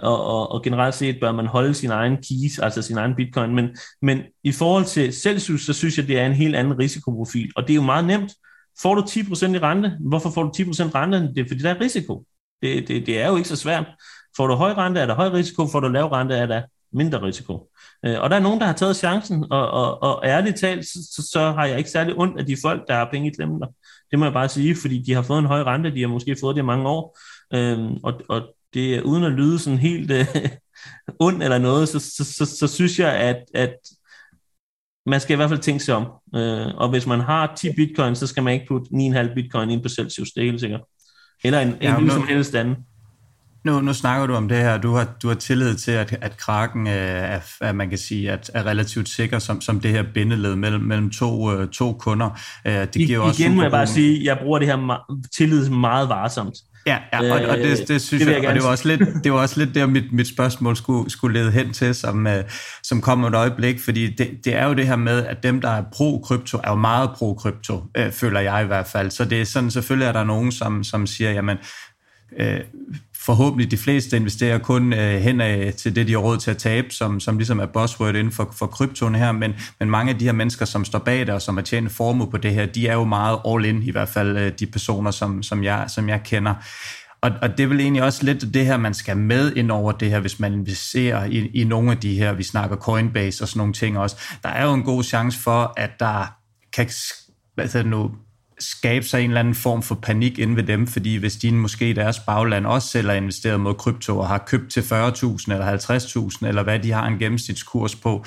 og, og generelt set bør man holde sin egen keys, altså sin egen bitcoin. Men, men i forhold til Celsius, så synes jeg, det er en helt anden risikoprofil. Og det er jo meget nemt. Får du ti procent i rente? Hvorfor får du ti procent rente? Det er, fordi der er risiko. Det, det, det er jo ikke så svært. Får du høj rente, er der høj risiko. Får du lav rente, er der mindre risiko. Og der er nogen, der har taget chancen, og, og, og ærligt talt, så, så har jeg ikke særlig ondt af de folk, der har penge i klemmen der. Det må jeg bare sige, fordi de har fået en høj rente, de har måske fået det i mange år, øhm, og, og det er uden at lyde sådan helt øh, ond eller noget, så, så, så, så synes jeg, at, at man skal i hvert fald tænke sig om. Øh, og hvis man har ti bitcoin, så skal man ikke putte ni komma fem bitcoin ind på Celsius, det er helt sikkert. Eller en, ja, en lille som helst anden. Nu, nu snakker du om det her, du har, du har tillid til, at, at Kraken er, at man kan sige, at er relativt sikker som, som det her bindeled mellem, mellem to, to kunder. Det giver I, igen også må jeg bare sige, at jeg bruger det her tillid meget varsomt. Ja, ja, og, og det, det synes det jeg, jeg og det var også lidt, det var også lidt der, mit, mit spørgsmål skulle, skulle lede hen til, som, som kommer et øjeblik, fordi det, det er jo det her med, at dem, der er pro-krypto, er jo meget pro-krypto, øh, føler jeg i hvert fald. Så det er sådan, selvfølgelig er der nogen, som, som siger, jamen, øh, forhåbentlig de fleste investerer kun øh, henad til det, de har råd til at tabe, som, som ligesom er buzzword inden for, for kryptoen her, men, men mange af de her mennesker, som står bag det, og som har tjent formue på det her, de er jo meget all-in, i hvert fald øh, de personer, som, som, jeg, som jeg kender. Og, og det er vel egentlig også lidt det her, man skal med ind over det her, hvis man investerer i, i nogle af de her, vi snakker Coinbase og sådan nogle ting også. Der er jo en god chance for, at der kan, hvad hedder det nu, skabe sig en eller anden form for panik inde ved dem, fordi hvis de måske i deres bagland også selv har investeret mod krypto og har købt til fyrre tusind eller halvtreds tusind, eller hvad de har en gennemsnitskurs på.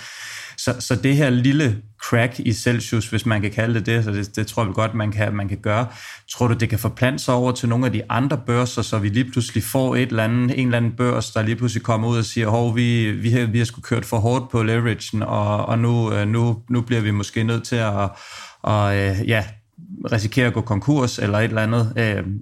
Så, så det her lille crack i Celsius, hvis man kan kalde det det, så det, det tror jeg godt, man kan, man kan gøre. Tror du, det kan forplante sig over til nogle af de andre børser, så vi lige pludselig får et eller andet, en eller anden børs, der lige pludselig kommer ud og siger, hov, vi, vi, har, vi har sgu kørt for hårdt på leveragen, og, og nu, nu, nu bliver vi måske nødt til at, og, ja, risikerer at gå konkurs eller et eller andet.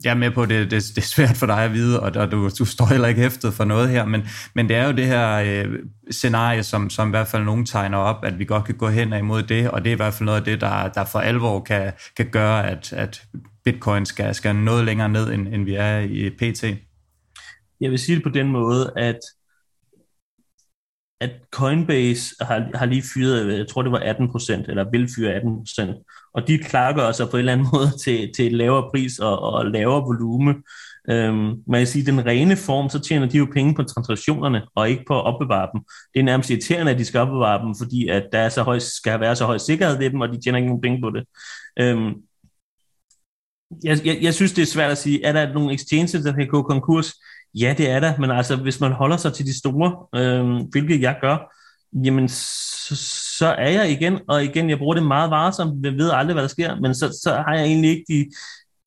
Jeg er med på, at det, det, det er svært for dig at vide, og du, du står heller ikke hæftet for noget her, men, men det er jo det her øh, scenarie, som, som i hvert fald nogen tegner op, at vi godt kan gå hen imod det, og det er i hvert fald noget af det, der, der for alvor kan, kan gøre, at, at bitcoin skal, skal noget længere ned, end, end vi er i P T. Jeg vil sige det på den måde, at at Coinbase har, har lige fyret, jeg tror det var atten procent, eller vil fyre atten procent, og de klargør sig på en eller anden måde til, til et lavere pris og, og lavere volume. Øhm, man kan sige, den rene form, så tjener de jo penge på transaktionerne, og ikke på at opbevare dem. Det er nærmest irriterende, at de skal opbevare dem, fordi at der er så høj, skal være så høj sikkerhed ved dem, og de tjener ikke nogen penge på det. Øhm, jeg, jeg, jeg synes, det er svært at sige, er der nogle exchanges, der kan gå konkurs? Ja, det er der, men altså, hvis man holder sig til de store, øh, hvilket jeg gør, jamen, så, så er jeg igen, og igen, jeg bruger det meget varsomt, jeg ved aldrig, hvad der sker, men så, så har jeg egentlig ikke de,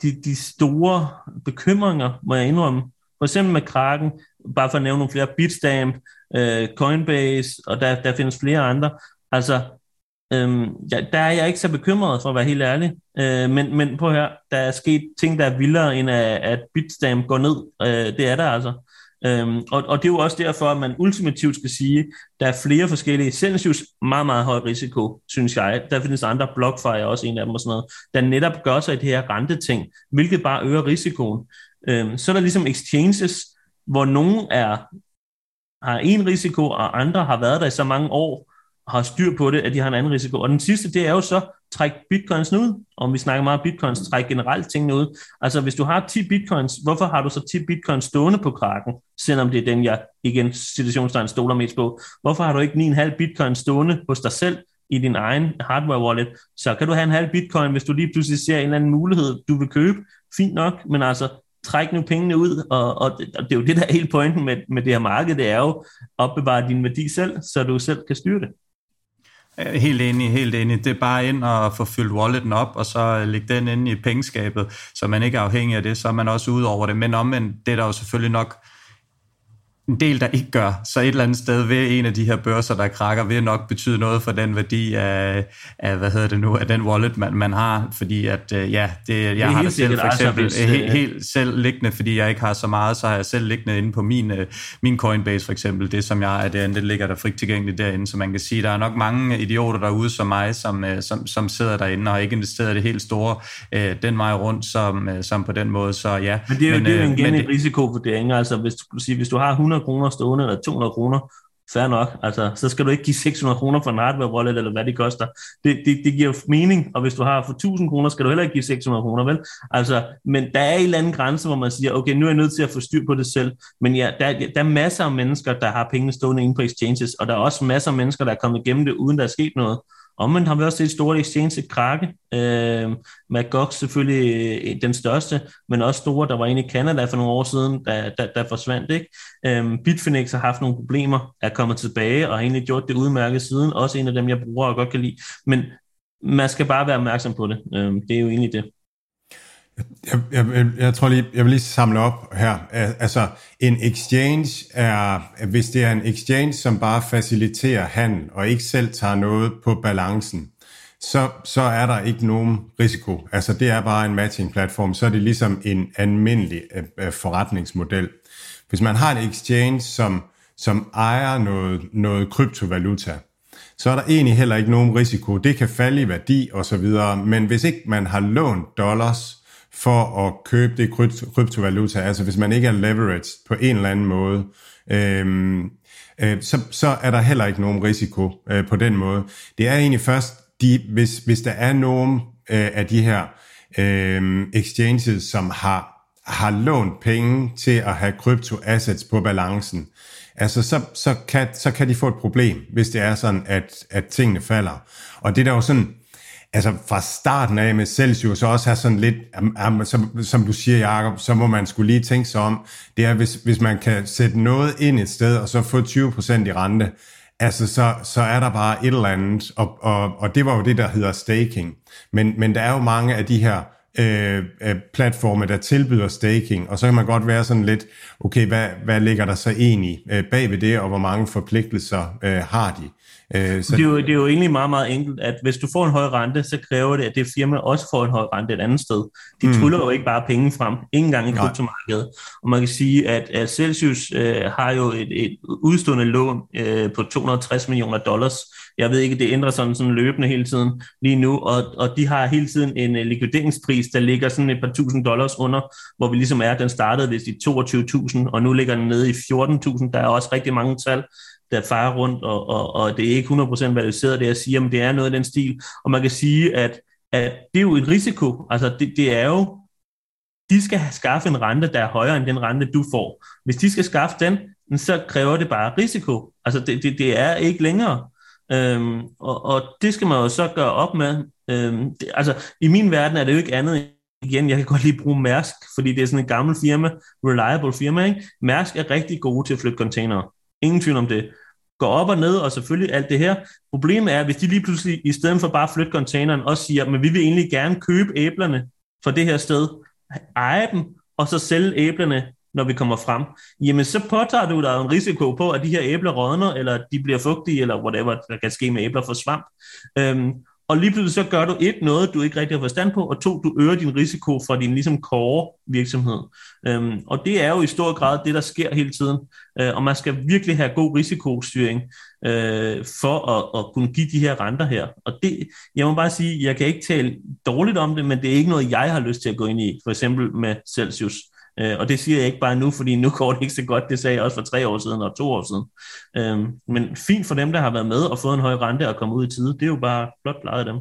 de, de store bekymringer, må jeg indrømme. For eksempel med Kraken, bare for at nævne nogle flere, Bitstamp, øh, Coinbase, og der, der findes flere andre. Altså, øh, ja, der er jeg ikke så bekymret, for at være helt ærlig. Øh, men, men prøv at høre, der er sket ting, der er vildere, end at, at Bitstamp går ned. Øh, det er der altså. Øh, og, og det er jo også derfor, at man ultimativt skal sige, der er flere forskellige. Celsius, meget, meget høj risiko, synes jeg. Der findes andre, BlockFi også en af dem og sådan noget, der netop gør sig i det her renteting, hvilket bare øger risikoen. Øh, så er der ligesom exchanges, hvor nogen er, har en risiko, og andre har været der i så mange år, har styr på det, at de har en anden risiko. Og den sidste, det er jo så, træk bitcoins ud, og vi snakker meget om bitcoins, træk generelt tingene ud. Altså hvis du har ti bitcoins, hvorfor har du så ti bitcoins stående på Kraken, selvom det er den, jeg igen situationstegn stoler mest på? Hvorfor har du ikke ni komma fem bitcoins stående hos dig selv i din egen hardware wallet? Så kan du have en halv bitcoin, hvis du lige pludselig ser en eller anden mulighed, du vil købe. Fint nok, men altså træk nu pengene ud, og, og det er jo det, der er hele pointen med, med det her marked, det er jo opbevare din værdi selv, så du selv kan styre det. Helt enig, helt enig. Det er bare ind og få fyldt walleten op, og så lægge den inde i pengeskabet, så man ikke er afhængig af det, så er man også ude over det. Men omvendt, det er der jo selvfølgelig nok en del, der ikke gør. Så et eller andet sted ved en af de her børser, der krakker, vil nok betyde noget for den værdi af, af hvad hedder det nu, af den wallet, man, man har. Fordi at, ja, det, jeg har det selv for eksempel helt, helt selv liggende, fordi jeg ikke har så meget, så har jeg selv liggende inde på min, min Coinbase for eksempel. Det, som jeg er derinde, det ligger der frit tilgængeligt derinde, så man kan sige, der er nok mange idioter derude som mig, som, som, som sidder derinde og har ikke investeret det helt store den vej rundt, som, som på den måde. Så ja. Men det er jo, men, det er jo igen en risikovurdering. Altså hvis du, sige, hvis du har hundrede kroner stående, eller to hundrede kroner, fair nok, altså, så skal du ikke give seks hundrede kroner for en hardware wallet, eller hvad det koster. Det, det, det giver mening, og hvis du har for tusind kroner, skal du heller ikke give seks hundrede kroner, vel? Altså, men der er en eller anden grænse, hvor man siger, okay, nu er jeg nødt til at få styr på det selv, men ja, der, der er masser af mennesker, der har penge stående inde på exchanges, og der er også masser af mennesker, der er kommet igennem det, uden der er sket noget. Omvendt har vi også set store exchange krakke. Øh, midt. Gox selvfølgelig den største, men også store, der var inde i Canada for nogle år siden, der, der, der forsvandt. Ikke? Øh, Bitfinex har haft nogle problemer, er kommet tilbage og har egentlig gjort det udmærket siden. Også en af dem, jeg bruger og godt kan lide. Men man skal bare være opmærksom på det. Øh, det er jo egentlig det. Jeg, jeg, jeg, jeg tror lige, jeg vil lige samle op her. Altså en exchange er, hvis det er en exchange, som bare faciliterer handel og ikke selv tager noget på balancen, så, så er der ikke nogen risiko. Altså det er bare en matching-platform, så er det ligesom en almindelig forretningsmodel. Hvis man har en exchange, som, som ejer noget, noget kryptovaluta, så er der egentlig heller ikke nogen risiko. Det kan falde i værdi osv., men hvis ikke man har lånt dollars for at købe det kryptovaluta, altså hvis man ikke er leveraged på en eller anden måde, øhm, øh, så, så er der heller ikke nogen risiko øh, på den måde. Det er egentlig først, de, hvis, hvis der er nogen øh, af de her øh, exchanges, som har, har lånt penge til at have kryptoassets på balancen, altså så, så, kan, så kan de få et problem, hvis det er sådan, at, at tingene falder. Og det er der jo sådan, altså fra starten af med Celsius, så også har sådan lidt, som du siger, Jakob, så må man skulle lige tænke sig om, det er, hvis, hvis man kan sætte noget ind et sted, og så få tyve procent i rente, altså så, så er der bare et eller andet, og, og, og det var jo det, der hedder staking. Men, men der er jo mange af de her øh, platforme, der tilbyder staking, og så kan man godt være sådan lidt, okay, hvad, hvad ligger der så egentlig bag ved det, og hvor mange forpligtelser øh, har de? Øh, så... det, er jo, det er jo egentlig meget, meget enkelt, at hvis du får en høj rente, så kræver det, at det firma også får en høj rente et andet sted. De mm. tryller jo ikke bare penge frem, ikke engang i kryptomarkedet. Og man kan sige, at, at Celsius øh, har jo et, et udstående lån øh, på to hundrede og tres millioner dollars. Jeg ved ikke, det ændrer sådan, sådan løbende hele tiden lige nu, og, og de har hele tiden en øh, likvideringspris, der ligger sådan et par tusind dollars under, hvor vi ligesom er, den startede vist i toogtyve tusind, og nu ligger den nede i fjorten tusind. Der er også rigtig mange tal, der farer rundt, og, og, og det er ikke hundrede procent valoriseret, det jeg siger, men det er noget af den stil. Og man kan sige, at, at det er jo en risiko. Altså det, det er jo, de skal skaffe en rente, der er højere end den rente, du får. Hvis de skal skaffe den, så kræver det bare risiko. Altså det, det, det er ikke længere. Øhm, og, og det skal man jo så gøre op med. Øhm, det, altså i min verden er det jo ikke andet. Igen, jeg kan godt lige bruge Mærsk, fordi det er sådan et gammelt firma, reliable firma, ikke? Mærsk er rigtig gode til at flytte containere. Ingen tvivl om det. Går op og ned, og selvfølgelig alt det her. Problemet er, hvis de lige pludselig, i stedet for bare at flytte containeren, også siger, men vi vil egentlig gerne købe æblerne fra det her sted, eje dem, og så sælge æblerne, når vi kommer frem. Jamen, så påtager du dig en risiko på, at de her æbler rådner, eller de bliver fugtige, eller whatever, der kan ske med æbler for svamp. Øhm, og lige pludselig så gør du et, noget du ikke rigtig har forstand på, og to, du øger din risiko fra din ligesom core virksomhed. Øhm, og det er jo i stor grad det, der sker hele tiden. Øh, og man skal virkelig have god risikostyring øh, for at, at kunne give de her renter her. Og det, jeg må bare sige, jeg kan ikke tale dårligt om det, men det er ikke noget, jeg har lyst til at gå ind i, for eksempel med Celsius. Og det siger jeg ikke bare nu, fordi nu går det ikke så godt. Det sagde jeg også for tre år siden og to år siden. Men fint for dem, der har været med og fået en høj rente og kommet ud i tide. Det er jo bare blot plejet dem.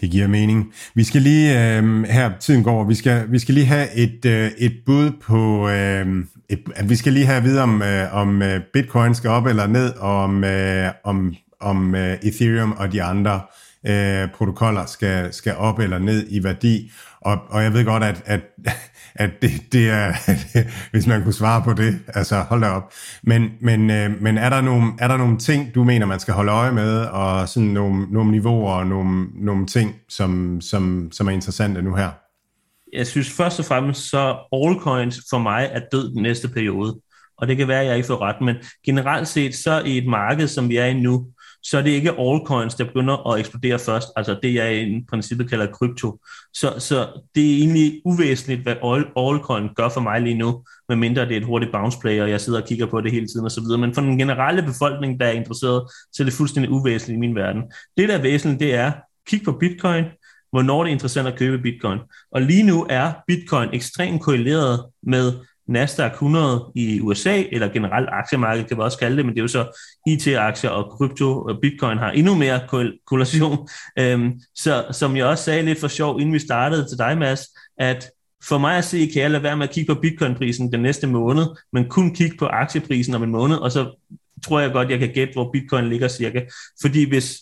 Det giver mening. Vi skal lige, øh, her tiden går, vi skal, vi skal lige have et, øh, et bud på, øh, et, at vi skal lige have at vide, om, øh, om Bitcoin skal op eller ned, og om, øh, om, om øh, Ethereum og de andre øh, protokoller skal, skal op eller ned i værdi. Og, og jeg ved godt, at, at, at det, det er, hvis man kunne svare på det, altså hold da op. Men, men, øh, men er, der nogle, er der nogle ting, du mener, man skal holde øje med, og sådan nogle, nogle niveauer og nogle, nogle ting, som, som, som er interessante nu her? Jeg synes først og fremmest, så altcoins for mig er død den næste periode. Og det kan være, at jeg ikke får ret, men generelt set, så i et marked, som vi er i nu, så er det ikke altcoins, der begynder at eksplodere først, altså det, jeg i princippet kalder krypto. Så, så det er egentlig uvæsentligt, hvad altcoin gør for mig lige nu, medmindre det er et hurtigt bounce play, og jeg sidder og kigger på det hele tiden og så videre. Men for den generelle befolkning, der er interesseret, så er det fuldstændig uvæsentligt i min verden. Det, der er væsentligt, det er, kig på Bitcoin, hvornår det er interessant at købe Bitcoin. Og lige nu er Bitcoin ekstremt korreleret med Nasdaq hundrede i U S A, eller generelt aktiemarked, kan vi også kalde det, men det er jo så I T-aktier og krypto, og Bitcoin har endnu mere korrelation. Øhm, så som jeg også sagde lidt for sjov, inden vi startede til dig, Mads, at for mig at se, kan jeg lade være med at kigge på Bitcoin-prisen den næste måned, men kun kigge på aktieprisen om en måned, og så tror jeg godt, jeg kan gætte, hvor Bitcoin ligger cirka. Fordi hvis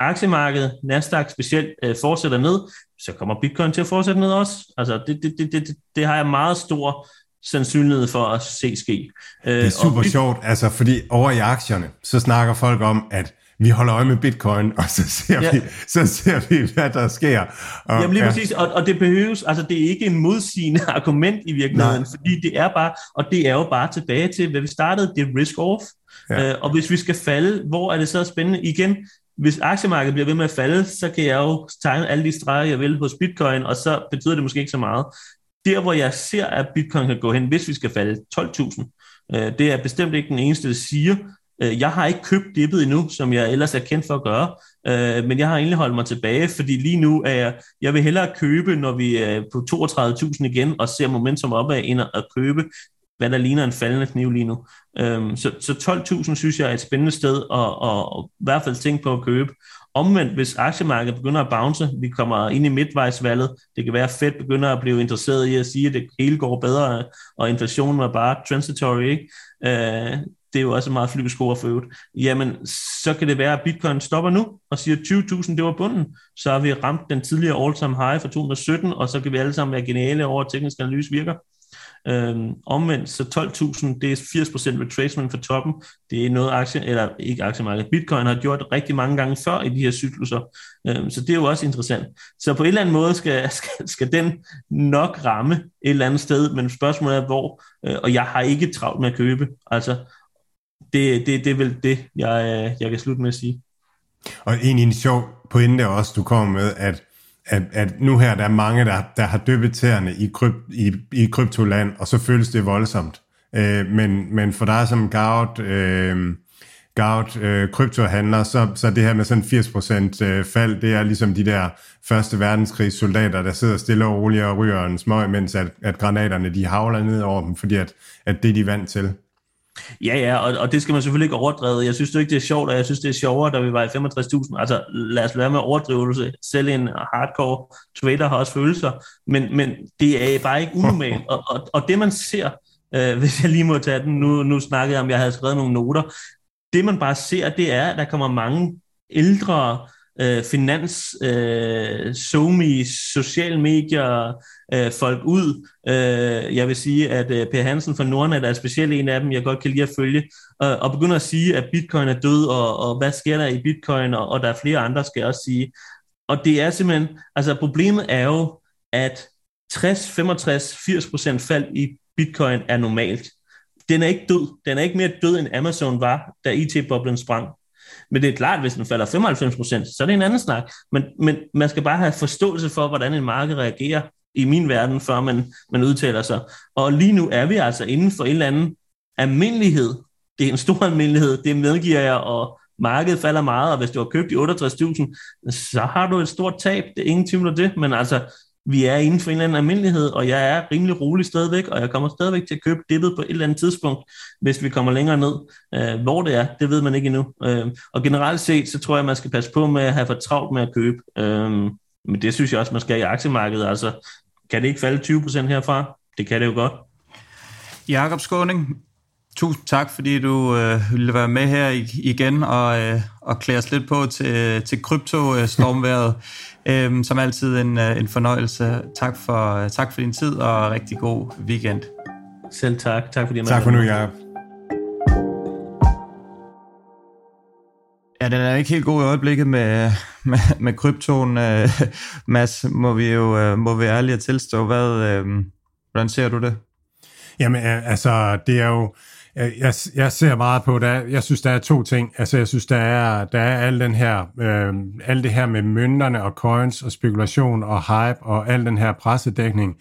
aktiemarkedet, Nasdaq specielt, øh, fortsætter ned, så kommer Bitcoin til at fortsætte ned også. Altså, det, det, det, det, det har jeg meget stor sandsynlighed for at se ske. Det er super og... sjovt, altså fordi over i aktierne, så snakker folk om, at vi holder øje med Bitcoin, og så ser, ja. vi, så ser vi, hvad der sker. Og, Jamen lige ja. præcis, og, og det behøves, altså det er ikke en modsigende argument i virkeligheden, Nej. fordi det er bare, og det er jo bare tilbage til, hvad vi startede, det er risk-off, ja. øh, og hvis vi skal falde, hvor er det så spændende igen? Hvis aktiemarkedet bliver ved med at falde, så kan jeg jo tegne alle de streger, jeg vil hos Bitcoin, og så betyder det måske ikke så meget. Der, hvor jeg ser, at Bitcoin kan gå hen, hvis vi skal falde tolv tusind, det er bestemt ikke den eneste, der siger. Jeg har ikke købt dippet endnu, som jeg ellers er kendt for at gøre, men jeg har egentlig holdt mig tilbage, fordi lige nu er jeg, jeg vil hellere købe, når vi er på toogtredive tusind igen, og ser momentum opad, end at købe, hvad der ligner en faldende kniv lige nu. Så tolv tusind synes jeg er et spændende sted at i hvert fald tænke på at købe. Omvendt, hvis aktiemarkedet begynder at bounce, vi kommer ind i midtvejsvalget, det kan være, at Fed begynder at blive interesseret i at sige, at det hele går bedre, og inflationen var bare transitory, ikke? Øh, det er jo også meget flybeskoer for øvrigt. Jamen, så kan det være, at Bitcoin stopper nu og siger, tyve tusind, det var bunden. Så har vi ramt den tidligere all-time high for to hundrede og sytten, og så kan vi alle sammen være geniale over, at teknisk analyse virker. Øhm, omvendt, så tolv tusind, det er firs procent retracement for toppen. Det er noget aktie, eller ikke aktiemarkedet, Bitcoin har gjort rigtig mange gange før i de her cykluser, øhm, så det er jo også interessant. Så på en eller anden måde skal, skal, skal den nok ramme et eller andet sted, men spørgsmålet er hvor, øh, og jeg har ikke travlt med at købe, altså det, det, det er vel det, jeg, jeg kan slutte med at sige. Og egentlig en sjov pointe også, du kommer med, at At, at nu her, der er mange, der, der har dyppet tæerne i, kryp, i, i kryptoland, og så føles det voldsomt. Øh, men, men for dig som gavet, øh, gavet øh, kryptohandler, så, så det her med sådan firs procent øh, fald, det er ligesom de der første verdenskrigssoldater, der sidder stille og roligt og ryger en smøg, mens at, at granaterne de havler ned over dem, fordi at, at det de er vant til. Ja, ja, og, og det skal man selvfølgelig ikke overdrive. Jeg synes det ikke, det er sjovt, og jeg synes, det er sjovere, da vi var i femogtres tusind. Altså, lad os være med overdrivelse. Selv en hardcore trader har også følelser, men, men det er bare ikke unormalt. Og, og, og det, man ser, øh, hvis jeg lige må tage den, nu, nu snakkede jeg om, jeg havde skrevet nogle noter. Det, man bare ser, det er, at der kommer mange ældre øh, finans, øh, somi, sociale medier, folk ud. Jeg vil sige, at Per Hansen fra Nordnet er specielt en af dem, jeg godt kan lide at følge, og begynder at sige, at Bitcoin er død, og, og hvad sker der i Bitcoin, og, og der er flere andre, skal jeg også sige. Og det er simpelthen, altså problemet er jo, at tres, femogtres, firs procent fald i Bitcoin er normalt. Den er ikke død. Den er ikke mere død, end Amazon var, da I T-boblen sprang. Men det er klart, at hvis den falder femoghalvfems procent, så er det en anden snak. Men, men man skal bare have forståelse for, hvordan en marked reagerer i min verden, før man, man udtaler sig. Og lige nu er vi altså inden for en eller anden almindelighed. Det er en stor almindelighed, det medgiver jeg, og markedet falder meget, og hvis du har købt i otteogtres tusind, så har du et stort tab, det er ingen tvivl om det, men altså, vi er inden for en eller anden almindelighed, og jeg er rimelig rolig stadigvæk, og jeg kommer stadigvæk til at købe dippet på et eller andet tidspunkt, hvis vi kommer længere ned. Øh, hvor det er, det ved man ikke endnu. Øh, og generelt set, så tror jeg, man skal passe på med at have for travlt med at købe. Øh, men det synes jeg også, man skal i aktiemarkedet. Altså, kan det ikke falde tyve procent herfra? Det kan det jo godt. Jakob Skåning, tusind tak, fordi du øh, ville være med her igen og, øh, og klæde os lidt på til, til kryptostormværet. Æm, som altid en, en fornøjelse. Tak for, tak for din tid, og rigtig god weekend. Selv tak. Tak, fordi jeg tak for nu, Jacob. Ja, den er ikke helt god i øjeblikket med, med, med kryptoen, øh, Mads. Må vi jo må vi ærligt tilstå. Hvad, øh, hvordan ser du det? Jamen, altså, det er jo... Jeg, jeg ser meget på, der, jeg synes, der er to ting. Altså, jeg synes, der er, der er al den her, øh, alt det her med mønterne og coins og spekulation og hype og al den her pressedækning.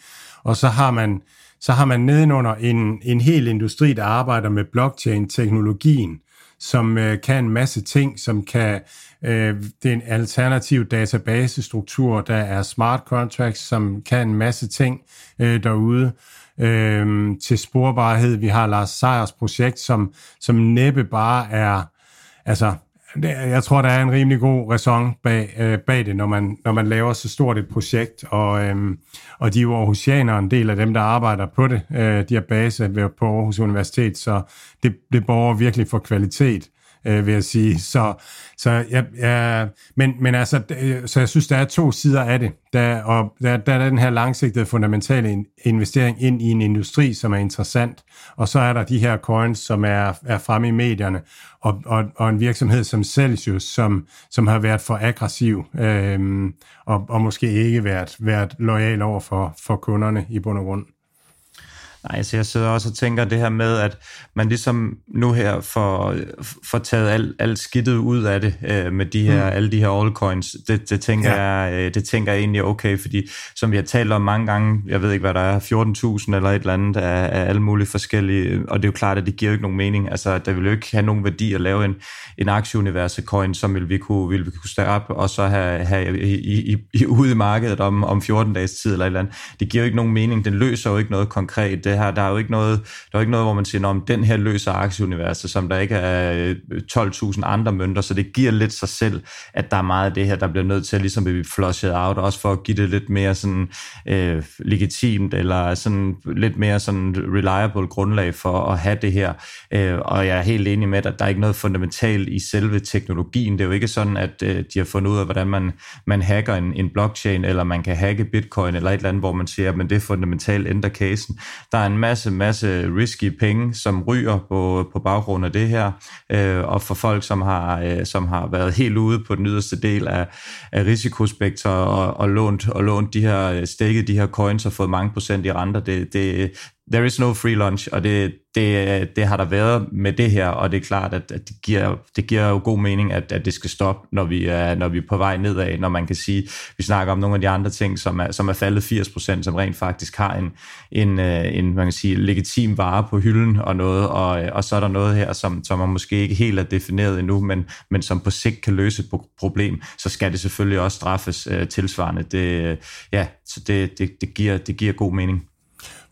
Og så har man, så har man nedenunder en, en hel industri, der arbejder med blockchain-teknologien, som øh, kan en masse ting, som kan... Øh, det er en alternativ databasestruktur, der er smart contracts, som kan en masse ting øh, derude. Øhm, til sporbarhed. Vi har Lars Seiers projekt, som, som næppe bare er... Altså, jeg tror, der er en rimelig god ræson bag, øh, bag det, når man, når man laver så stort et projekt. Og, øhm, og de er jo aarhusianere, en del af dem, der arbejder på det. Øh, de har base ved, på Aarhus Universitet, så det, det borger virkelig for kvalitet, øh, vil jeg sige. Så, så, jeg, jeg, men, men altså, så jeg synes, der er to sider af det. Der, og der, der er den her langsigtede fundamentale investering ind i en industri, som er interessant. Og så er der de her coins, som er, er fremme i medierne. Og, og, og en virksomhed som Celsius, som, som har været for aggressiv øhm, og, og måske ikke været, været loyal over for, for kunderne i bund og grund. Nej, så jeg sidder også og tænker det her med, at man ligesom nu her får, får taget alt al skidtet ud af det øh, med de her, mm. alle de her altcoins. Det, det, tænker ja. jeg, øh, det tænker jeg egentlig er okay, fordi som vi har talt om mange gange, jeg ved ikke hvad der er, fjorten tusind eller et eller andet af, af alle mulige forskellige, og det er jo klart, at det giver jo ikke nogen mening. Altså, der vil jo ikke have nogen værdi at lave en, en aktieuniverse-coin, som ville vi kunne, ville vi kunne starte op og så have, have i, i, i, ude i markedet om, om fjorten dages tid eller et eller andet. Det giver jo ikke nogen mening, den løser jo ikke noget konkret. Det her, der er jo ikke noget, der er ikke noget, hvor man siger, om den her løser aktieuniverset, som der ikke er tolv tusind andre mønter, så det giver lidt sig selv, at der er meget af det her, der bliver nødt til at ligesom blive flushet out, også for at give det lidt mere sådan øh, legitimt, eller sådan lidt mere sådan reliable grundlag for at have det her. Øh, og jeg er helt enig med, at der er ikke noget fundamentalt i selve teknologien. Det er jo ikke sådan, at øh, de har fundet ud af, hvordan man, man hacker en, en blockchain, eller man kan hacke bitcoin, eller et eller andet, hvor man siger, men det er fundamentalt ændrer casen. Der er en masse, masse risky penge, som ryger på, på baggrund af det her, øh, og for folk, som har, øh, som har været helt ude på den yderste del af, af risikospekter og, og, lånt, og lånt de her, stikket de her coins og fået mange procent i renter, det, det there is no free lunch, og det, det, det har der været med det her, og det er klart, at, at det, giver, det giver jo god mening, at, at det skal stoppe, når vi, er, når vi er på vej nedad, når man kan sige, vi snakker om nogle af de andre ting, som er, som er faldet firs procent, som rent faktisk har en, en, en man kan sige, legitim vare på hylden og noget, og, og så er der noget her, som, som er måske ikke helt er defineret endnu, men, men som på sigt kan løse et problem, så skal det selvfølgelig også straffes øh, tilsvarende. Det, ja, så det, det, det, giver, det giver god mening.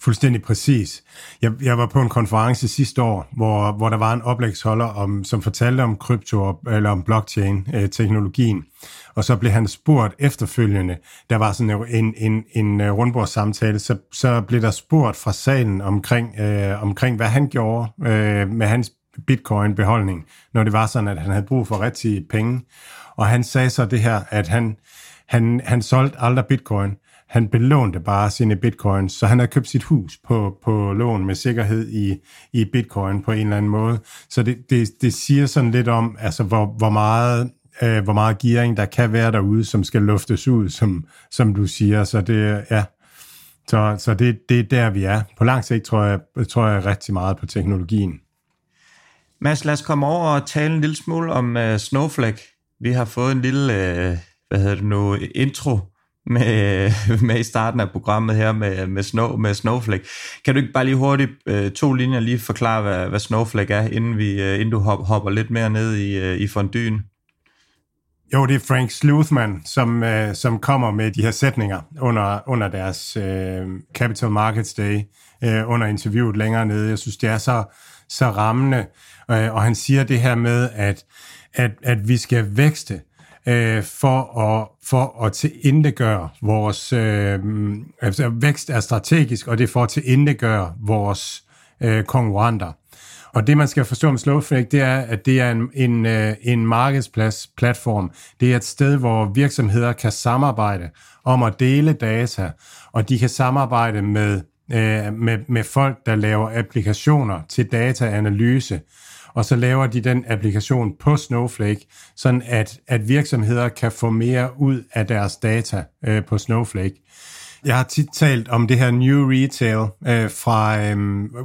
Fuldstændig præcis. Jeg, jeg var på en konference sidste år, hvor, hvor der var en oplægsholder, om, som fortalte om krypto eller om blockchain-teknologien. Øh, og så blev han spurgt efterfølgende, der var sådan en, en, en rundbordssamtale, så, så blev der spurgt fra salen omkring, øh, omkring hvad han gjorde øh, med hans bitcoin-beholdning, når det var sådan, at han havde brug for rigtige penge. Og han sagde så det her, at han, han, han solgte aldrig bitcoin. Han belånte bare sine bitcoins, så han havde købt sit hus på, på lån med sikkerhed i, i bitcoin på en eller anden måde. Så det, det, det siger sådan lidt om, altså hvor, hvor, meget, øh, hvor meget gearing der kan være derude, som skal luftes ud, som, som du siger. Så det, ja. så, så det, det er der, vi er. På lang sigt tror jeg, tror jeg rigtig meget på teknologien. Mads, lad os komme over og tale en lille smule om uh, Snowflake. Vi har fået en lille uh, hvad hedder det nu, intro Med, med i starten af programmet her med, med, snow, med Snowflake. Kan du ikke bare lige hurtigt to linjer lige forklare, hvad, hvad Snowflake er, inden, vi, inden du hopper lidt mere ned i, i fondyen? Jo, det er Frank Slootman, som, øh, som kommer med de her sætninger under, under deres øh, Capital Markets Day, øh, under interviewet længere nede. Jeg synes, det er så, så rammende. Øh, og han siger det her med, at, at, at vi skal vækste øh, for, at, for at tilindegøre vores... Øh, altså, vækst er strategisk, og det er for at tilindegøre vores øh, konkurrenter. Og det, man skal forstå om Snowflake, det er, at det er en, en, en markedsplatform. Det er et sted, hvor virksomheder kan samarbejde om at dele data, og de kan samarbejde med, med, med folk, der laver applikationer til dataanalyse. Og så laver de den applikation på Snowflake, sådan at, at virksomheder kan få mere ud af deres data øh, på Snowflake. Jeg har tit talt om det her New Retail øh, fra, øh,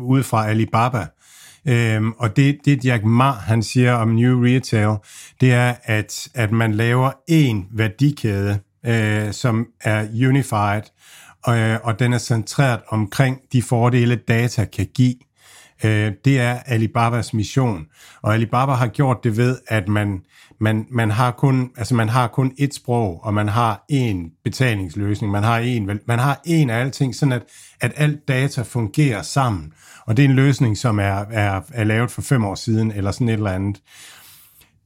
ude fra Alibaba. Øhm, og det, det Jack Ma, han siger om New Retail, det er, at, at man laver en værdikæde, øh, som er unified, øh, og den er centreret omkring de fordele, data kan give. Øh, det er Alibabas mission. Og Alibaba har gjort det ved, at man, man, man, har kun, altså man har kun et sprog, og man har én betalingsløsning, man har én, man har én af alting, sådan at, at alt data fungerer sammen. Og det er en løsning, som er, er, er lavet for fem år siden, eller sådan et eller andet.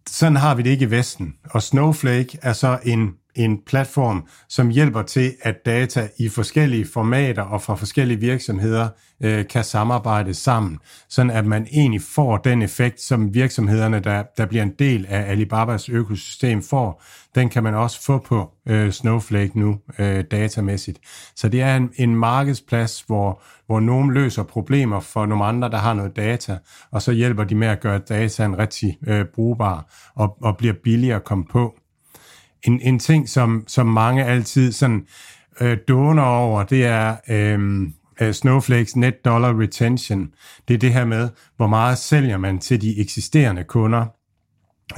Sådan har vi det ikke i Vesten. Og Snowflake er så en, en platform, som hjælper til, at data i forskellige formater og fra forskellige virksomheder øh, kan samarbejde sammen, sådan at man egentlig får den effekt, som virksomhederne, der, der bliver en del af Alibabas økosystem, får. Den kan man også få på øh, Snowflake nu, øh, datamæssigt. Så det er en, en markedsplads, hvor, hvor nogen løser problemer for nogle andre, der har noget data, og så hjælper de med at gøre dataen rigtig øh, brugbar og, og bliver billigere at komme på. En, en ting, som, som mange altid sådan, øh, dåner over, det er øh, Snowflakes net dollar retention. Det er det her med, hvor meget sælger man til de eksisterende kunder.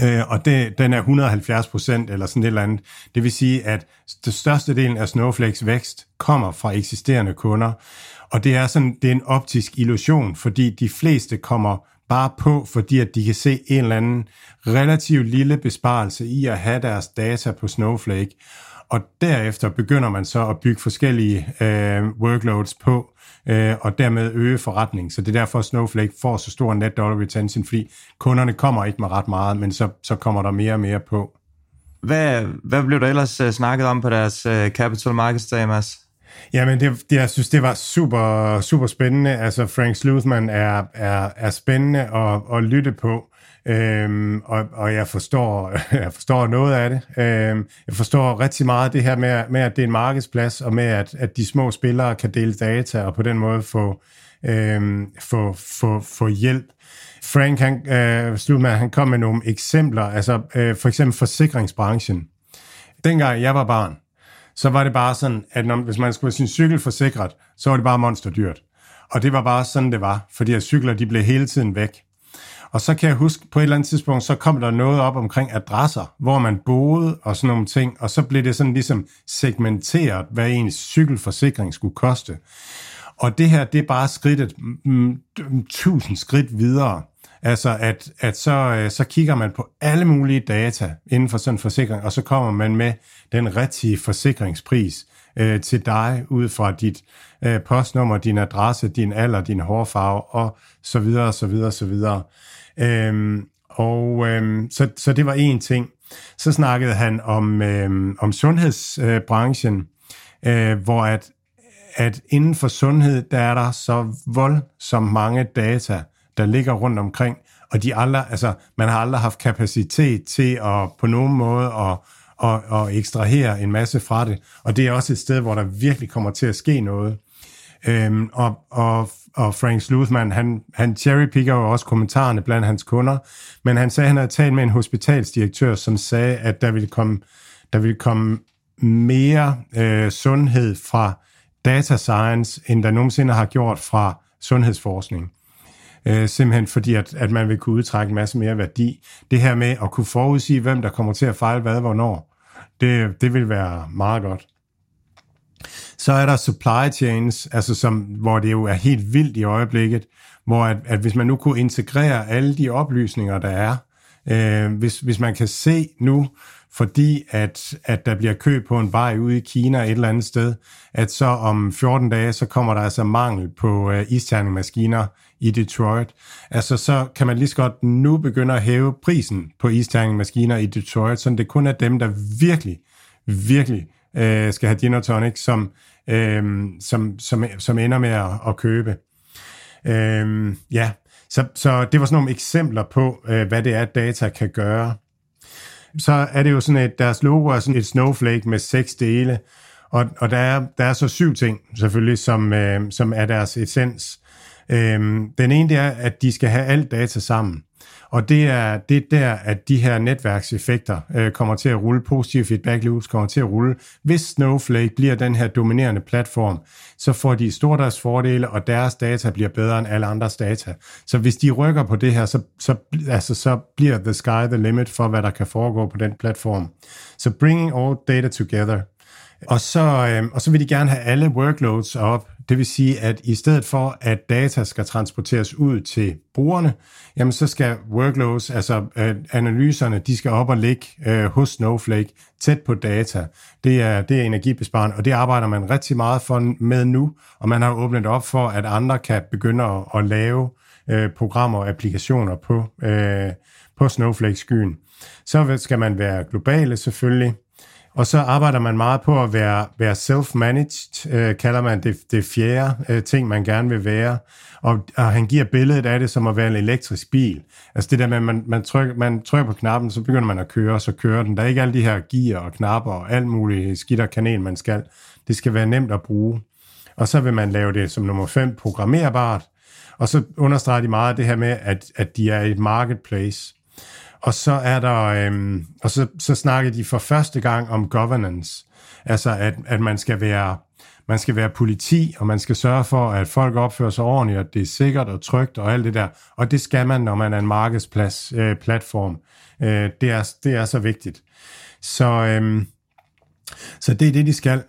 Øh, og det, den er et hundrede og halvfjerds procent eller sådan et eller andet. Det vil sige, at den største del af Snowflakes vækst kommer fra eksisterende kunder. Og det er, sådan, det er en optisk illusion, fordi de fleste kommer bare på, fordi at de kan se en eller anden relativt lille besparelse i at have deres data på Snowflake. Og derefter begynder man så at bygge forskellige øh, workloads på, øh, og dermed øge forretning. Så det er derfor, Snowflake får så stor net dollar retention, fordi kunderne kommer ikke med ret meget, men så, så kommer der mere og mere på. Hvad, hvad blev der ellers uh, snakket om på deres uh, Capital Markets Day, Mads? Jamen, det, det, jeg synes, det var super, super spændende. Altså, Frank Slootman er, er, er spændende at, at lytte på, øhm, og, og jeg, forstår, jeg forstår noget af det. Øhm, jeg forstår rigtig meget det her med, med, at det er en markedsplads, og med, at, at de små spillere kan dele data, og på den måde få, øhm, få, få, få hjælp. Frank han, øh, Slootman, han kom med nogle eksempler, altså øh, for eksempel forsikringsbranchen. Dengang jeg var barn, så var det bare sådan, at når, hvis man skulle have sin cykel forsikret, så var det bare monsterdyrt. Og det var bare sådan, det var, fordi at cykler, de blev hele tiden væk. Og så kan jeg huske, på et eller andet tidspunkt, så kom der noget op omkring adresser, hvor man boede og sådan nogle ting, og så blev det sådan ligesom segmenteret, hvad ens cykelforsikring skulle koste. Og det her, det er bare skridtet mm, tusind skridt videre. Altså, at, at så, så kigger man på alle mulige data inden for sådan en forsikring, og så kommer man med den rigtige forsikringspris øh, til dig, ud fra dit øh, postnummer, din adresse, din alder, din hårfarve, og så videre, så videre, så videre. Øhm, og øhm, så, så det var én ting. Så snakkede han om, øhm, om sundhedsbranchen, øh, hvor at, at inden for sundhed, der er der så voldsomt mange data, der ligger rundt omkring, og de aldrig, altså, man har aldrig haft kapacitet til at på nogen måde at, at, at ekstrahere en masse fra det, og det er også et sted, hvor der virkelig kommer til at ske noget. Øhm, og, og, og Frank Slootman, han, han cherrypicker jo også kommentarerne blandt hans kunder, men han sagde, han havde talt med en hospitalsdirektør, som sagde, at der ville komme, der ville komme mere øh, sundhed fra data science, end der nogensinde har gjort fra sundhedsforskning. Øh, simpelthen fordi, at, at man vil kunne udtrække en masse mere værdi. Det her med at kunne forudsige, hvem der kommer til at fejle hvad, hvornår, det, det vil være meget godt. Så er der supply chains, altså som, hvor det jo er helt vildt i øjeblikket, hvor at, at hvis man nu kunne integrere alle de oplysninger, der er, øh, hvis, hvis man kan se nu, fordi at, at der bliver kø på en vej ude i Kina et eller andet sted, at så om fjorten dage, så kommer der altså mangel på øh, isterningmaskiner i Detroit. Altså så kan man lige så godt nu begynde at hæve prisen på isterningmaskiner i Detroit, så det kun er dem, der virkelig, virkelig øh, skal have gin og tonic, som, øh, som, som, som ender med at, at købe. Øh, ja, så, så det var sådan nogle eksempler på, øh, hvad det er, data kan gøre. Så er det jo sådan, at deres logo er sådan et snowflake med seks dele, og, og der, er, der er så syv ting selvfølgelig, som, øh, som er deres essens. Øh, den ene det er, at de skal have alt data sammen, og det er, det er der, at de her netværkseffekter øh, kommer til at rulle, positive feedback loops kommer til at rulle. Hvis Snowflake bliver den her dominerende platform, så får de store deres fordele, og deres data bliver bedre end alle andres data. Så hvis de rykker på det her, så, så, altså, så bliver the sky the limit for, hvad der kan foregå på den platform. Så bringing all data together. Og så, øh, og så vil de gerne have alle workloads op. Det vil sige, at i stedet for, at data skal transporteres ud til brugerne, jamen så skal workloads, altså øh, analyserne, de skal op og ligge øh, hos Snowflake, tæt på data. Det er, det er energibesparende, og det arbejder man rigtig meget for med nu, og man har åbnet op for, at andre kan begynde at, at lave øh, programmer og applikationer på, øh, på Snowflake-skyen. Så skal man være globale selvfølgelig. Og så arbejder man meget på at være, være self-managed, øh, kalder man det, det fjerde øh, ting, man gerne vil være. Og, og han giver billedet af det som at være en elektrisk bil. Altså det der med, at man, man, trykker, man trykker på knappen, så begynder man at køre, og så kører den. Der er ikke alle de her gear og knapper og alt muligt skidt og kanel, man skal. Det skal være nemt at bruge. Og så vil man lave det som nummer fem, programmerbart. Og så understreger de meget det her med, at, at de er et marketplace. Og så er der øhm, og så, så snakker de for første gang om governance, altså at, at man skal være man skal være politi, og man skal sørge for, at folk opfører sig ordentligt, og det er sikkert og trygt og alt det der. Og det skal man, når man er en markedsplads øh, platform. Øh, det er det er så vigtigt. Så øhm, så det er det de skal.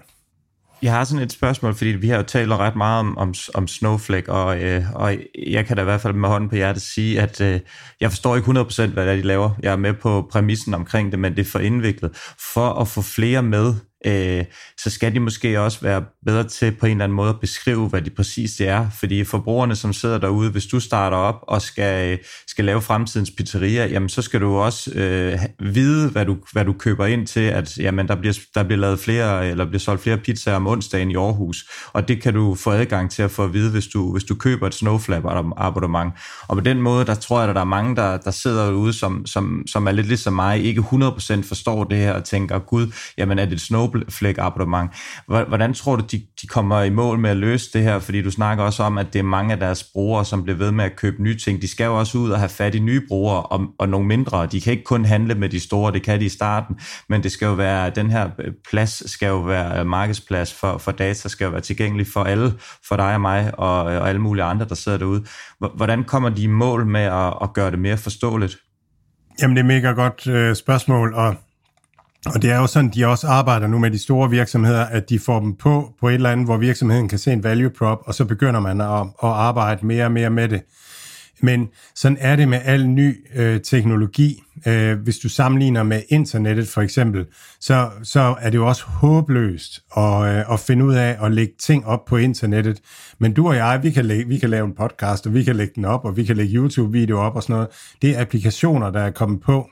Jeg har sådan et spørgsmål, fordi vi har jo talt ret meget om, om, om Snowflake, og, øh, og jeg kan da i hvert fald med hånden på hjertet sige, at øh, jeg forstår ikke hundrede procent, hvad det er, de laver. Jeg er med på præmissen omkring det, men det er for indviklet. For at få flere med, øh, så skal de måske også være bedre til på en eller anden måde at beskrive, hvad det præcis det er. Fordi forbrugerne, som sidder derude, hvis du starter op og skal, skal lave fremtidens pizzeria, jamen så skal du også øh, vide, hvad du, hvad du køber ind til, at jamen, der, bliver, der bliver lavet flere, eller bliver solgt flere pizzaer om onsdagen i Aarhus. Og det kan du få adgang til at få at vide, hvis du, hvis du køber et Snowflake-abonnement. Og på den måde, der tror jeg, at der er mange, der, der sidder derude, som, som, som er lidt ligesom mig, ikke hundrede procent forstår det her og tænker, gud, jamen er det et Snowflake-abonnement? Hvordan tror du, de, de kommer i mål med at løse det her? Fordi du snakker også om, at det er mange af deres brugere, som bliver ved med at købe nye ting. De skal jo også ud og have fat i nye brugere og, og nogle mindre. De kan ikke kun handle med de store, det kan de i starten, men det skal jo være, den her plads skal jo være markedsplads for, for data, skal jo være tilgængelig for alle, for dig og mig og, og alle mulige andre, der sidder derude. Hvordan kommer de i mål med at, at gøre det mere forståeligt? Jamen det er mega godt øh, spørgsmål, og Og det er jo sådan, de også arbejder nu med de store virksomheder, at de får dem på på et eller andet, hvor virksomheden kan se en value prop, og så begynder man at, at arbejde mere og mere med det. Men sådan er det med al ny øh, teknologi. Øh, hvis du sammenligner med internettet for eksempel, så, så er det jo også håbløst at, øh, at finde ud af at lægge ting op på internettet. Men du og jeg, vi kan, lægge, vi kan lave en podcast, og vi kan lægge den op, og vi kan lægge YouTube-videoer op og sådan noget. Det er applikationer, der er kommet på.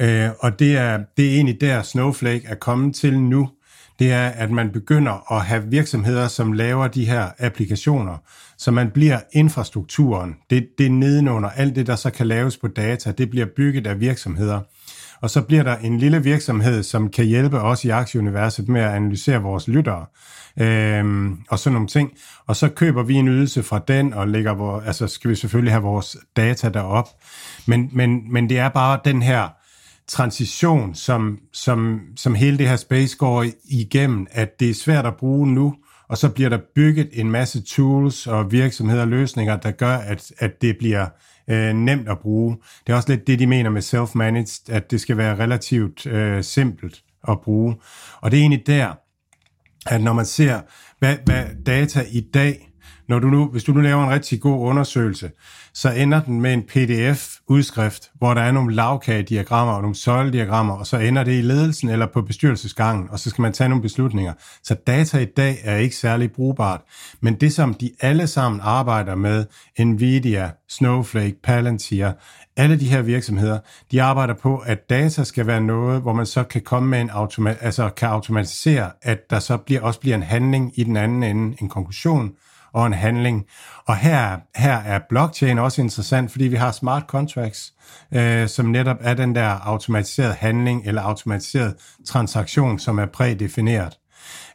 Øh, og det er, det er egentlig der Snowflake er kommet til nu, det er, at man begynder at have virksomheder, som laver de her applikationer, så man bliver infrastrukturen, det, det er nedenunder, alt det, der så kan laves på data, det bliver bygget af virksomheder. Og så bliver der en lille virksomhed, som kan hjælpe os i Aktieuniverset med at analysere vores lyttere øhm, og sådan nogle ting. Og så køber vi en ydelse fra den, og lægger vores, altså skal vi selvfølgelig have vores data derop. Men, men, men det er bare den her transition, som, som, som hele det her space går igennem, at det er svært at bruge nu, og så bliver der bygget en masse tools og virksomheder og løsninger, der gør, at, at det bliver øh, nemt at bruge. Det er også lidt det, de mener med self-managed, at det skal være relativt øh, simpelt at bruge. Og det er egentlig der, at når man ser, hvad, hvad data i dag Når du nu, hvis du nu laver en rigtig god undersøgelse, så ender den med en P D F-udskrift, hvor der er nogle lavkagediagrammer og nogle søjlediagrammer, og så ender det i ledelsen eller på bestyrelsesgangen, og så skal man tage nogle beslutninger. Så data i dag er ikke særlig brugbart. Men det, som de alle sammen arbejder med, Nvidia, Snowflake, Palantir, alle de her virksomheder, de arbejder på, at data skal være noget, hvor man så kan komme med en automa- altså kan automatisere, at der så bliver, også bliver en handling i den anden ende, en konklusion og en handling. Og her, her er blockchain også interessant, fordi vi har smart contracts, øh, som netop er den der automatiserede handling eller automatiseret transaktion, som er prædefineret.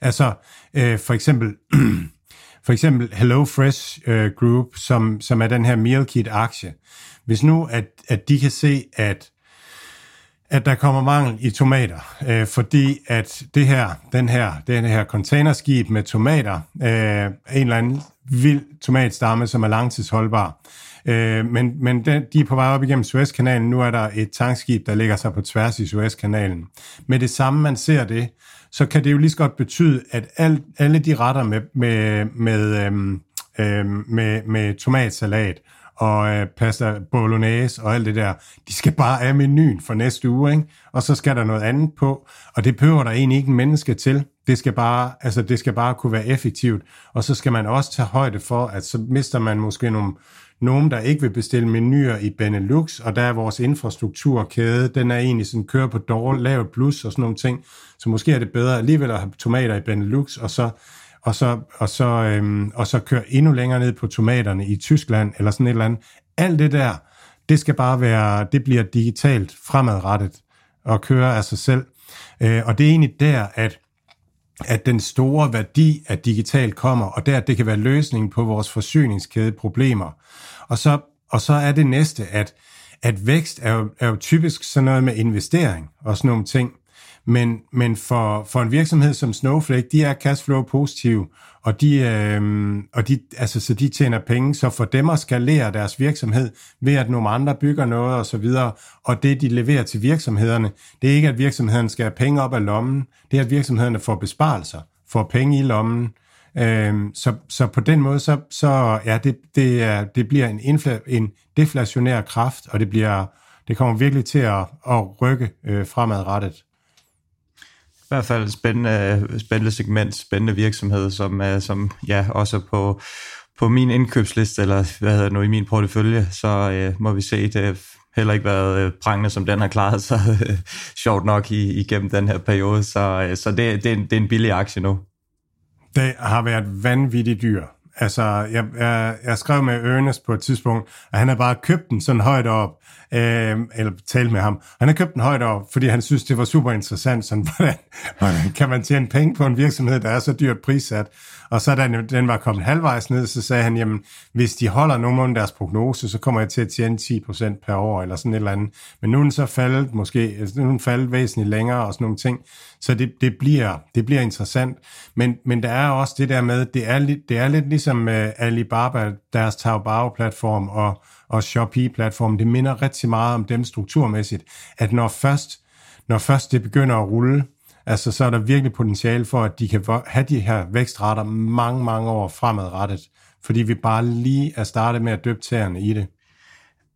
Altså øh, for eksempel... For eksempel HelloFresh øh, Group, som, som er den her meal kit-aktie. Hvis nu, at, at de kan se, at, at der kommer mangel i tomater, øh, fordi at det her, den her, den her containerskib med tomater, øh, en eller anden vild tomatstamme, som er langtidsholdbar, øh, men, men den, de er på vej op igennem Suezkanalen. Nu er der et tankskib, der ligger sig på tværs i Suezkanalen. Med det samme, man ser det, så kan det jo lige så godt betyde, at al, alle de retter med, med, med, øhm, øhm, med, med tomatsalat og øh, pasta bolognese og alt det der, de skal bare af menuen for næste uge, ikke? Og så skal der noget andet på, og det behøver der egentlig ikke en menneske til. Det skal bare, altså det skal bare kunne være effektivt, og så skal man også tage højde for, at så mister man måske nogle, nogen, der ikke vil bestille menuer i Benelux, og der er vores infrastrukturkæde, den er egentlig sådan, kører på dårligt, lavt plus og sådan nogle ting, så måske er det bedre alligevel at have tomater i Benelux, og så, og så, og så, øhm, og så køre endnu længere ned på tomaterne i Tyskland, eller sådan et eller andet. Alt det der, det skal bare være, det bliver digitalt fremadrettet, og køre af sig selv. Øh, og det er egentlig der, at at den store værdi af digitalt kommer, og der det kan være løsningen på vores forsyningskædeproblemer. Og så, og så er det næste, at, at vækst er jo, er jo typisk sådan noget med investering og sådan nogle ting. Men, men for, for en virksomhed som Snowflake, de er cashflow-positive, og de, øh, og de, altså, så de tjener penge, så for dem at skalere deres virksomhed ved, at nogle andre bygger noget og så videre, og det, de leverer til virksomhederne, det er ikke, at virksomheden skal have penge op af lommen, det er, at virksomhederne får besparelser, får penge i lommen. Øh, så, så på den måde, så, så ja, det, det, er, det bliver en, infla- en deflationær kraft, og det, bliver, det kommer virkelig til at, at rykke øh, fremadrettet. I hvert fald spændende, spændende segment, spændende virksomhed, som, som ja, også er på, på min indkøbsliste, eller hvad hedder det nu, i min portefølje, så øh, må vi se, det heller ikke været prangende, som den har klaret sig øh, sjovt nok i, igennem den her periode, så, øh, så det, det, er en, det er en billig aktie nu. Det har været vanvittigt dyr. Altså, jeg, jeg, jeg skrev med Ernest på et tidspunkt, at han havde bare købt den sådan højt op, øh, eller talt med ham. Han havde købt den højt op, fordi han synes, det var super interessant, sådan, hvordan, hvordan kan man tjene penge på en virksomhed, der er så dyrt prissat. Og så da den var kommet halvvejs ned, så sagde han, jamen, hvis de holder nogenlunde deres prognose, så kommer jeg til at tjene ti procent per år, eller sådan et eller andet. Men nu er den så faldet, måske, nu er den faldet væsentligt længere, og sådan nogle ting. Så det, det, bliver, det bliver interessant. Men, men der er også det der med, det er, det er lidt ligesom uh, Alibaba, deres Taobao-platform og, og Shopee-platform. Det minder rigtig meget om dem strukturmæssigt, at når først, når først det begynder at rulle, altså, så er der virkelig potentiale for, at de kan have de her vækstrater mange, mange år fremadrettet, fordi vi bare lige er startet med at døbe tæerne i det.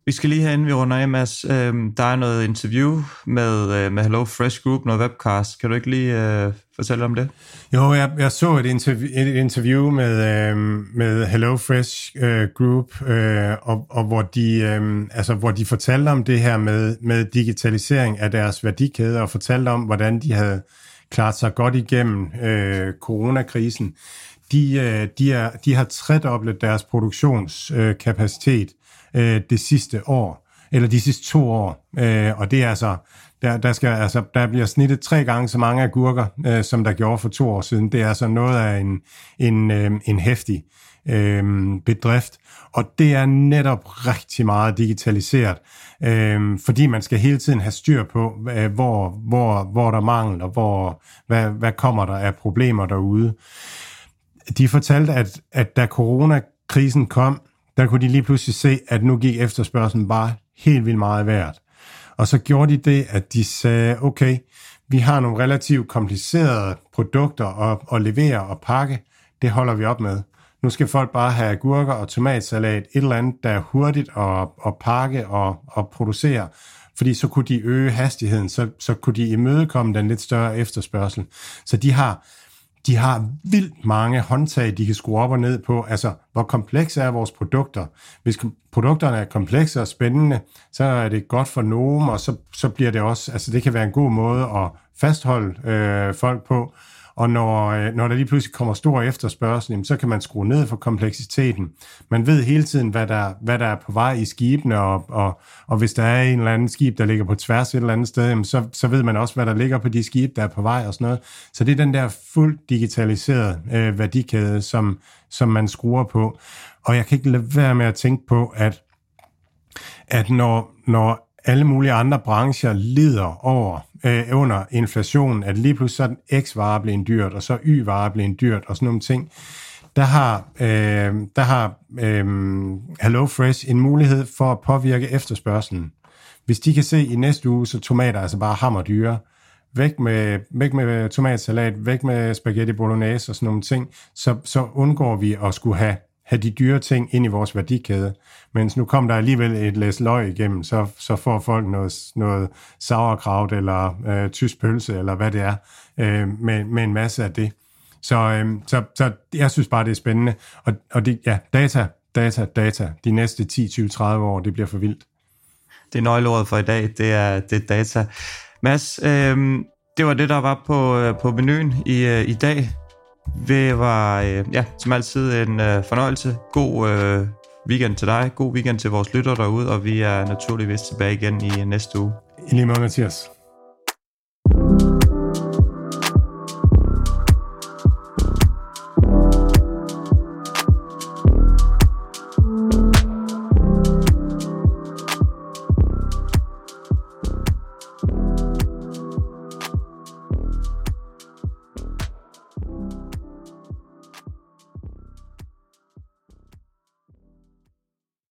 Vi skal lige have, inden vi runder af, Mads, øh, der er noget interview med, øh, med HelloFresh Group, noget webcast. Kan du ikke lige øh, fortælle om det? Jo, jeg, jeg så et interview, et interview med, øh, med HelloFresh øh, Group, øh, og, og hvor, de, øh, altså, hvor de fortalte om det her med, med digitalisering af deres værdikæder, og fortalte om, hvordan de havde klaret sig godt igennem øh, coronakrisen. De, de, er, de har tredoblet deres produktionskapacitet øh, øh, det sidste år, eller de sidste to år, øh, og det er altså, der, der, skal, altså, der bliver snittet tre gange så mange agurker, øh, som der gjorde for to år siden. Det er altså noget af en, en, øh, en heftig øh, bedrift, og det er netop rigtig meget digitaliseret, øh, fordi man skal hele tiden have styr på, øh, hvor, hvor, hvor der mangler, hvor, hvad, hvad kommer der af problemer derude. De fortalte, at, at da coronakrisen kom, der kunne de lige pludselig se, at nu gik efterspørgselen bare helt vildt meget værd. Og så gjorde de det, at de sagde, okay, vi har nogle relativt komplicerede produkter at, at levere og pakke, det holder vi op med. Nu skal folk bare have agurker og tomatsalat, et eller andet, der er hurtigt at, at pakke og at producere, fordi så kunne de øge hastigheden, så, så kunne de imødekomme den lidt større efterspørgsel. Så de har, de har vildt mange håndtag, de kan skrue op og ned på, altså hvor komplekse er vores produkter. Hvis produkterne er komplekse og spændende, så er det godt for nogen, og så, så bliver det også, altså det kan være en god måde at fastholde øh, folk på. Og når, når der lige pludselig kommer stor efterspørgsel, jamen, så kan man skrue ned for kompleksiteten. Man ved hele tiden, hvad der, hvad der er på vej i skibene, og, og, og hvis der er en eller anden skib, der ligger på tværs et eller andet sted, jamen, så, så ved man også, hvad der ligger på de skibe, der er på vej og sådan noget. Så det er den der fuldt digitaliserede øh, værdikæde, som, som man skruer på. Og jeg kan ikke lade være med at tænke på, at, at når, når alle mulige andre brancher lider over, øh, under inflationen, at lige pludselig så er den X-vare blev en dyrt, og så Y-vare blev en dyrt, og sådan nogle ting. Der har, øh, der har øh, HelloFresh en mulighed for at påvirke efterspørgselen. Hvis de kan se i næste uge, så tomater altså bare hammerdyre. Væk med, væk med tomatsalat, væk med spaghetti bolognese og sådan nogle ting, så, så undgår vi at skulle have have de dyre ting ind i vores værdikæde. Mens nu kom der alligevel et læs løg igennem, så, så får folk noget, noget sauerkraut eller øh, tysk pølse, eller hvad det er, øh, med, med en masse af det. Så, øh, så, så jeg synes bare, det er spændende. Og, og det, ja, data, data, data. De næste ti, tyve, tredive år, det bliver for vildt. Det er nøgleordet for i dag, det er, det er data. Mads, øh, det var det, der var på, på menuen i, i dag. Det var øh, ja, som altid en øh, fornøjelse. God øh, weekend til dig. God weekend til vores lyttere derude, og vi er naturligvis tilbage igen i næste uge. I lige måde, Mathias.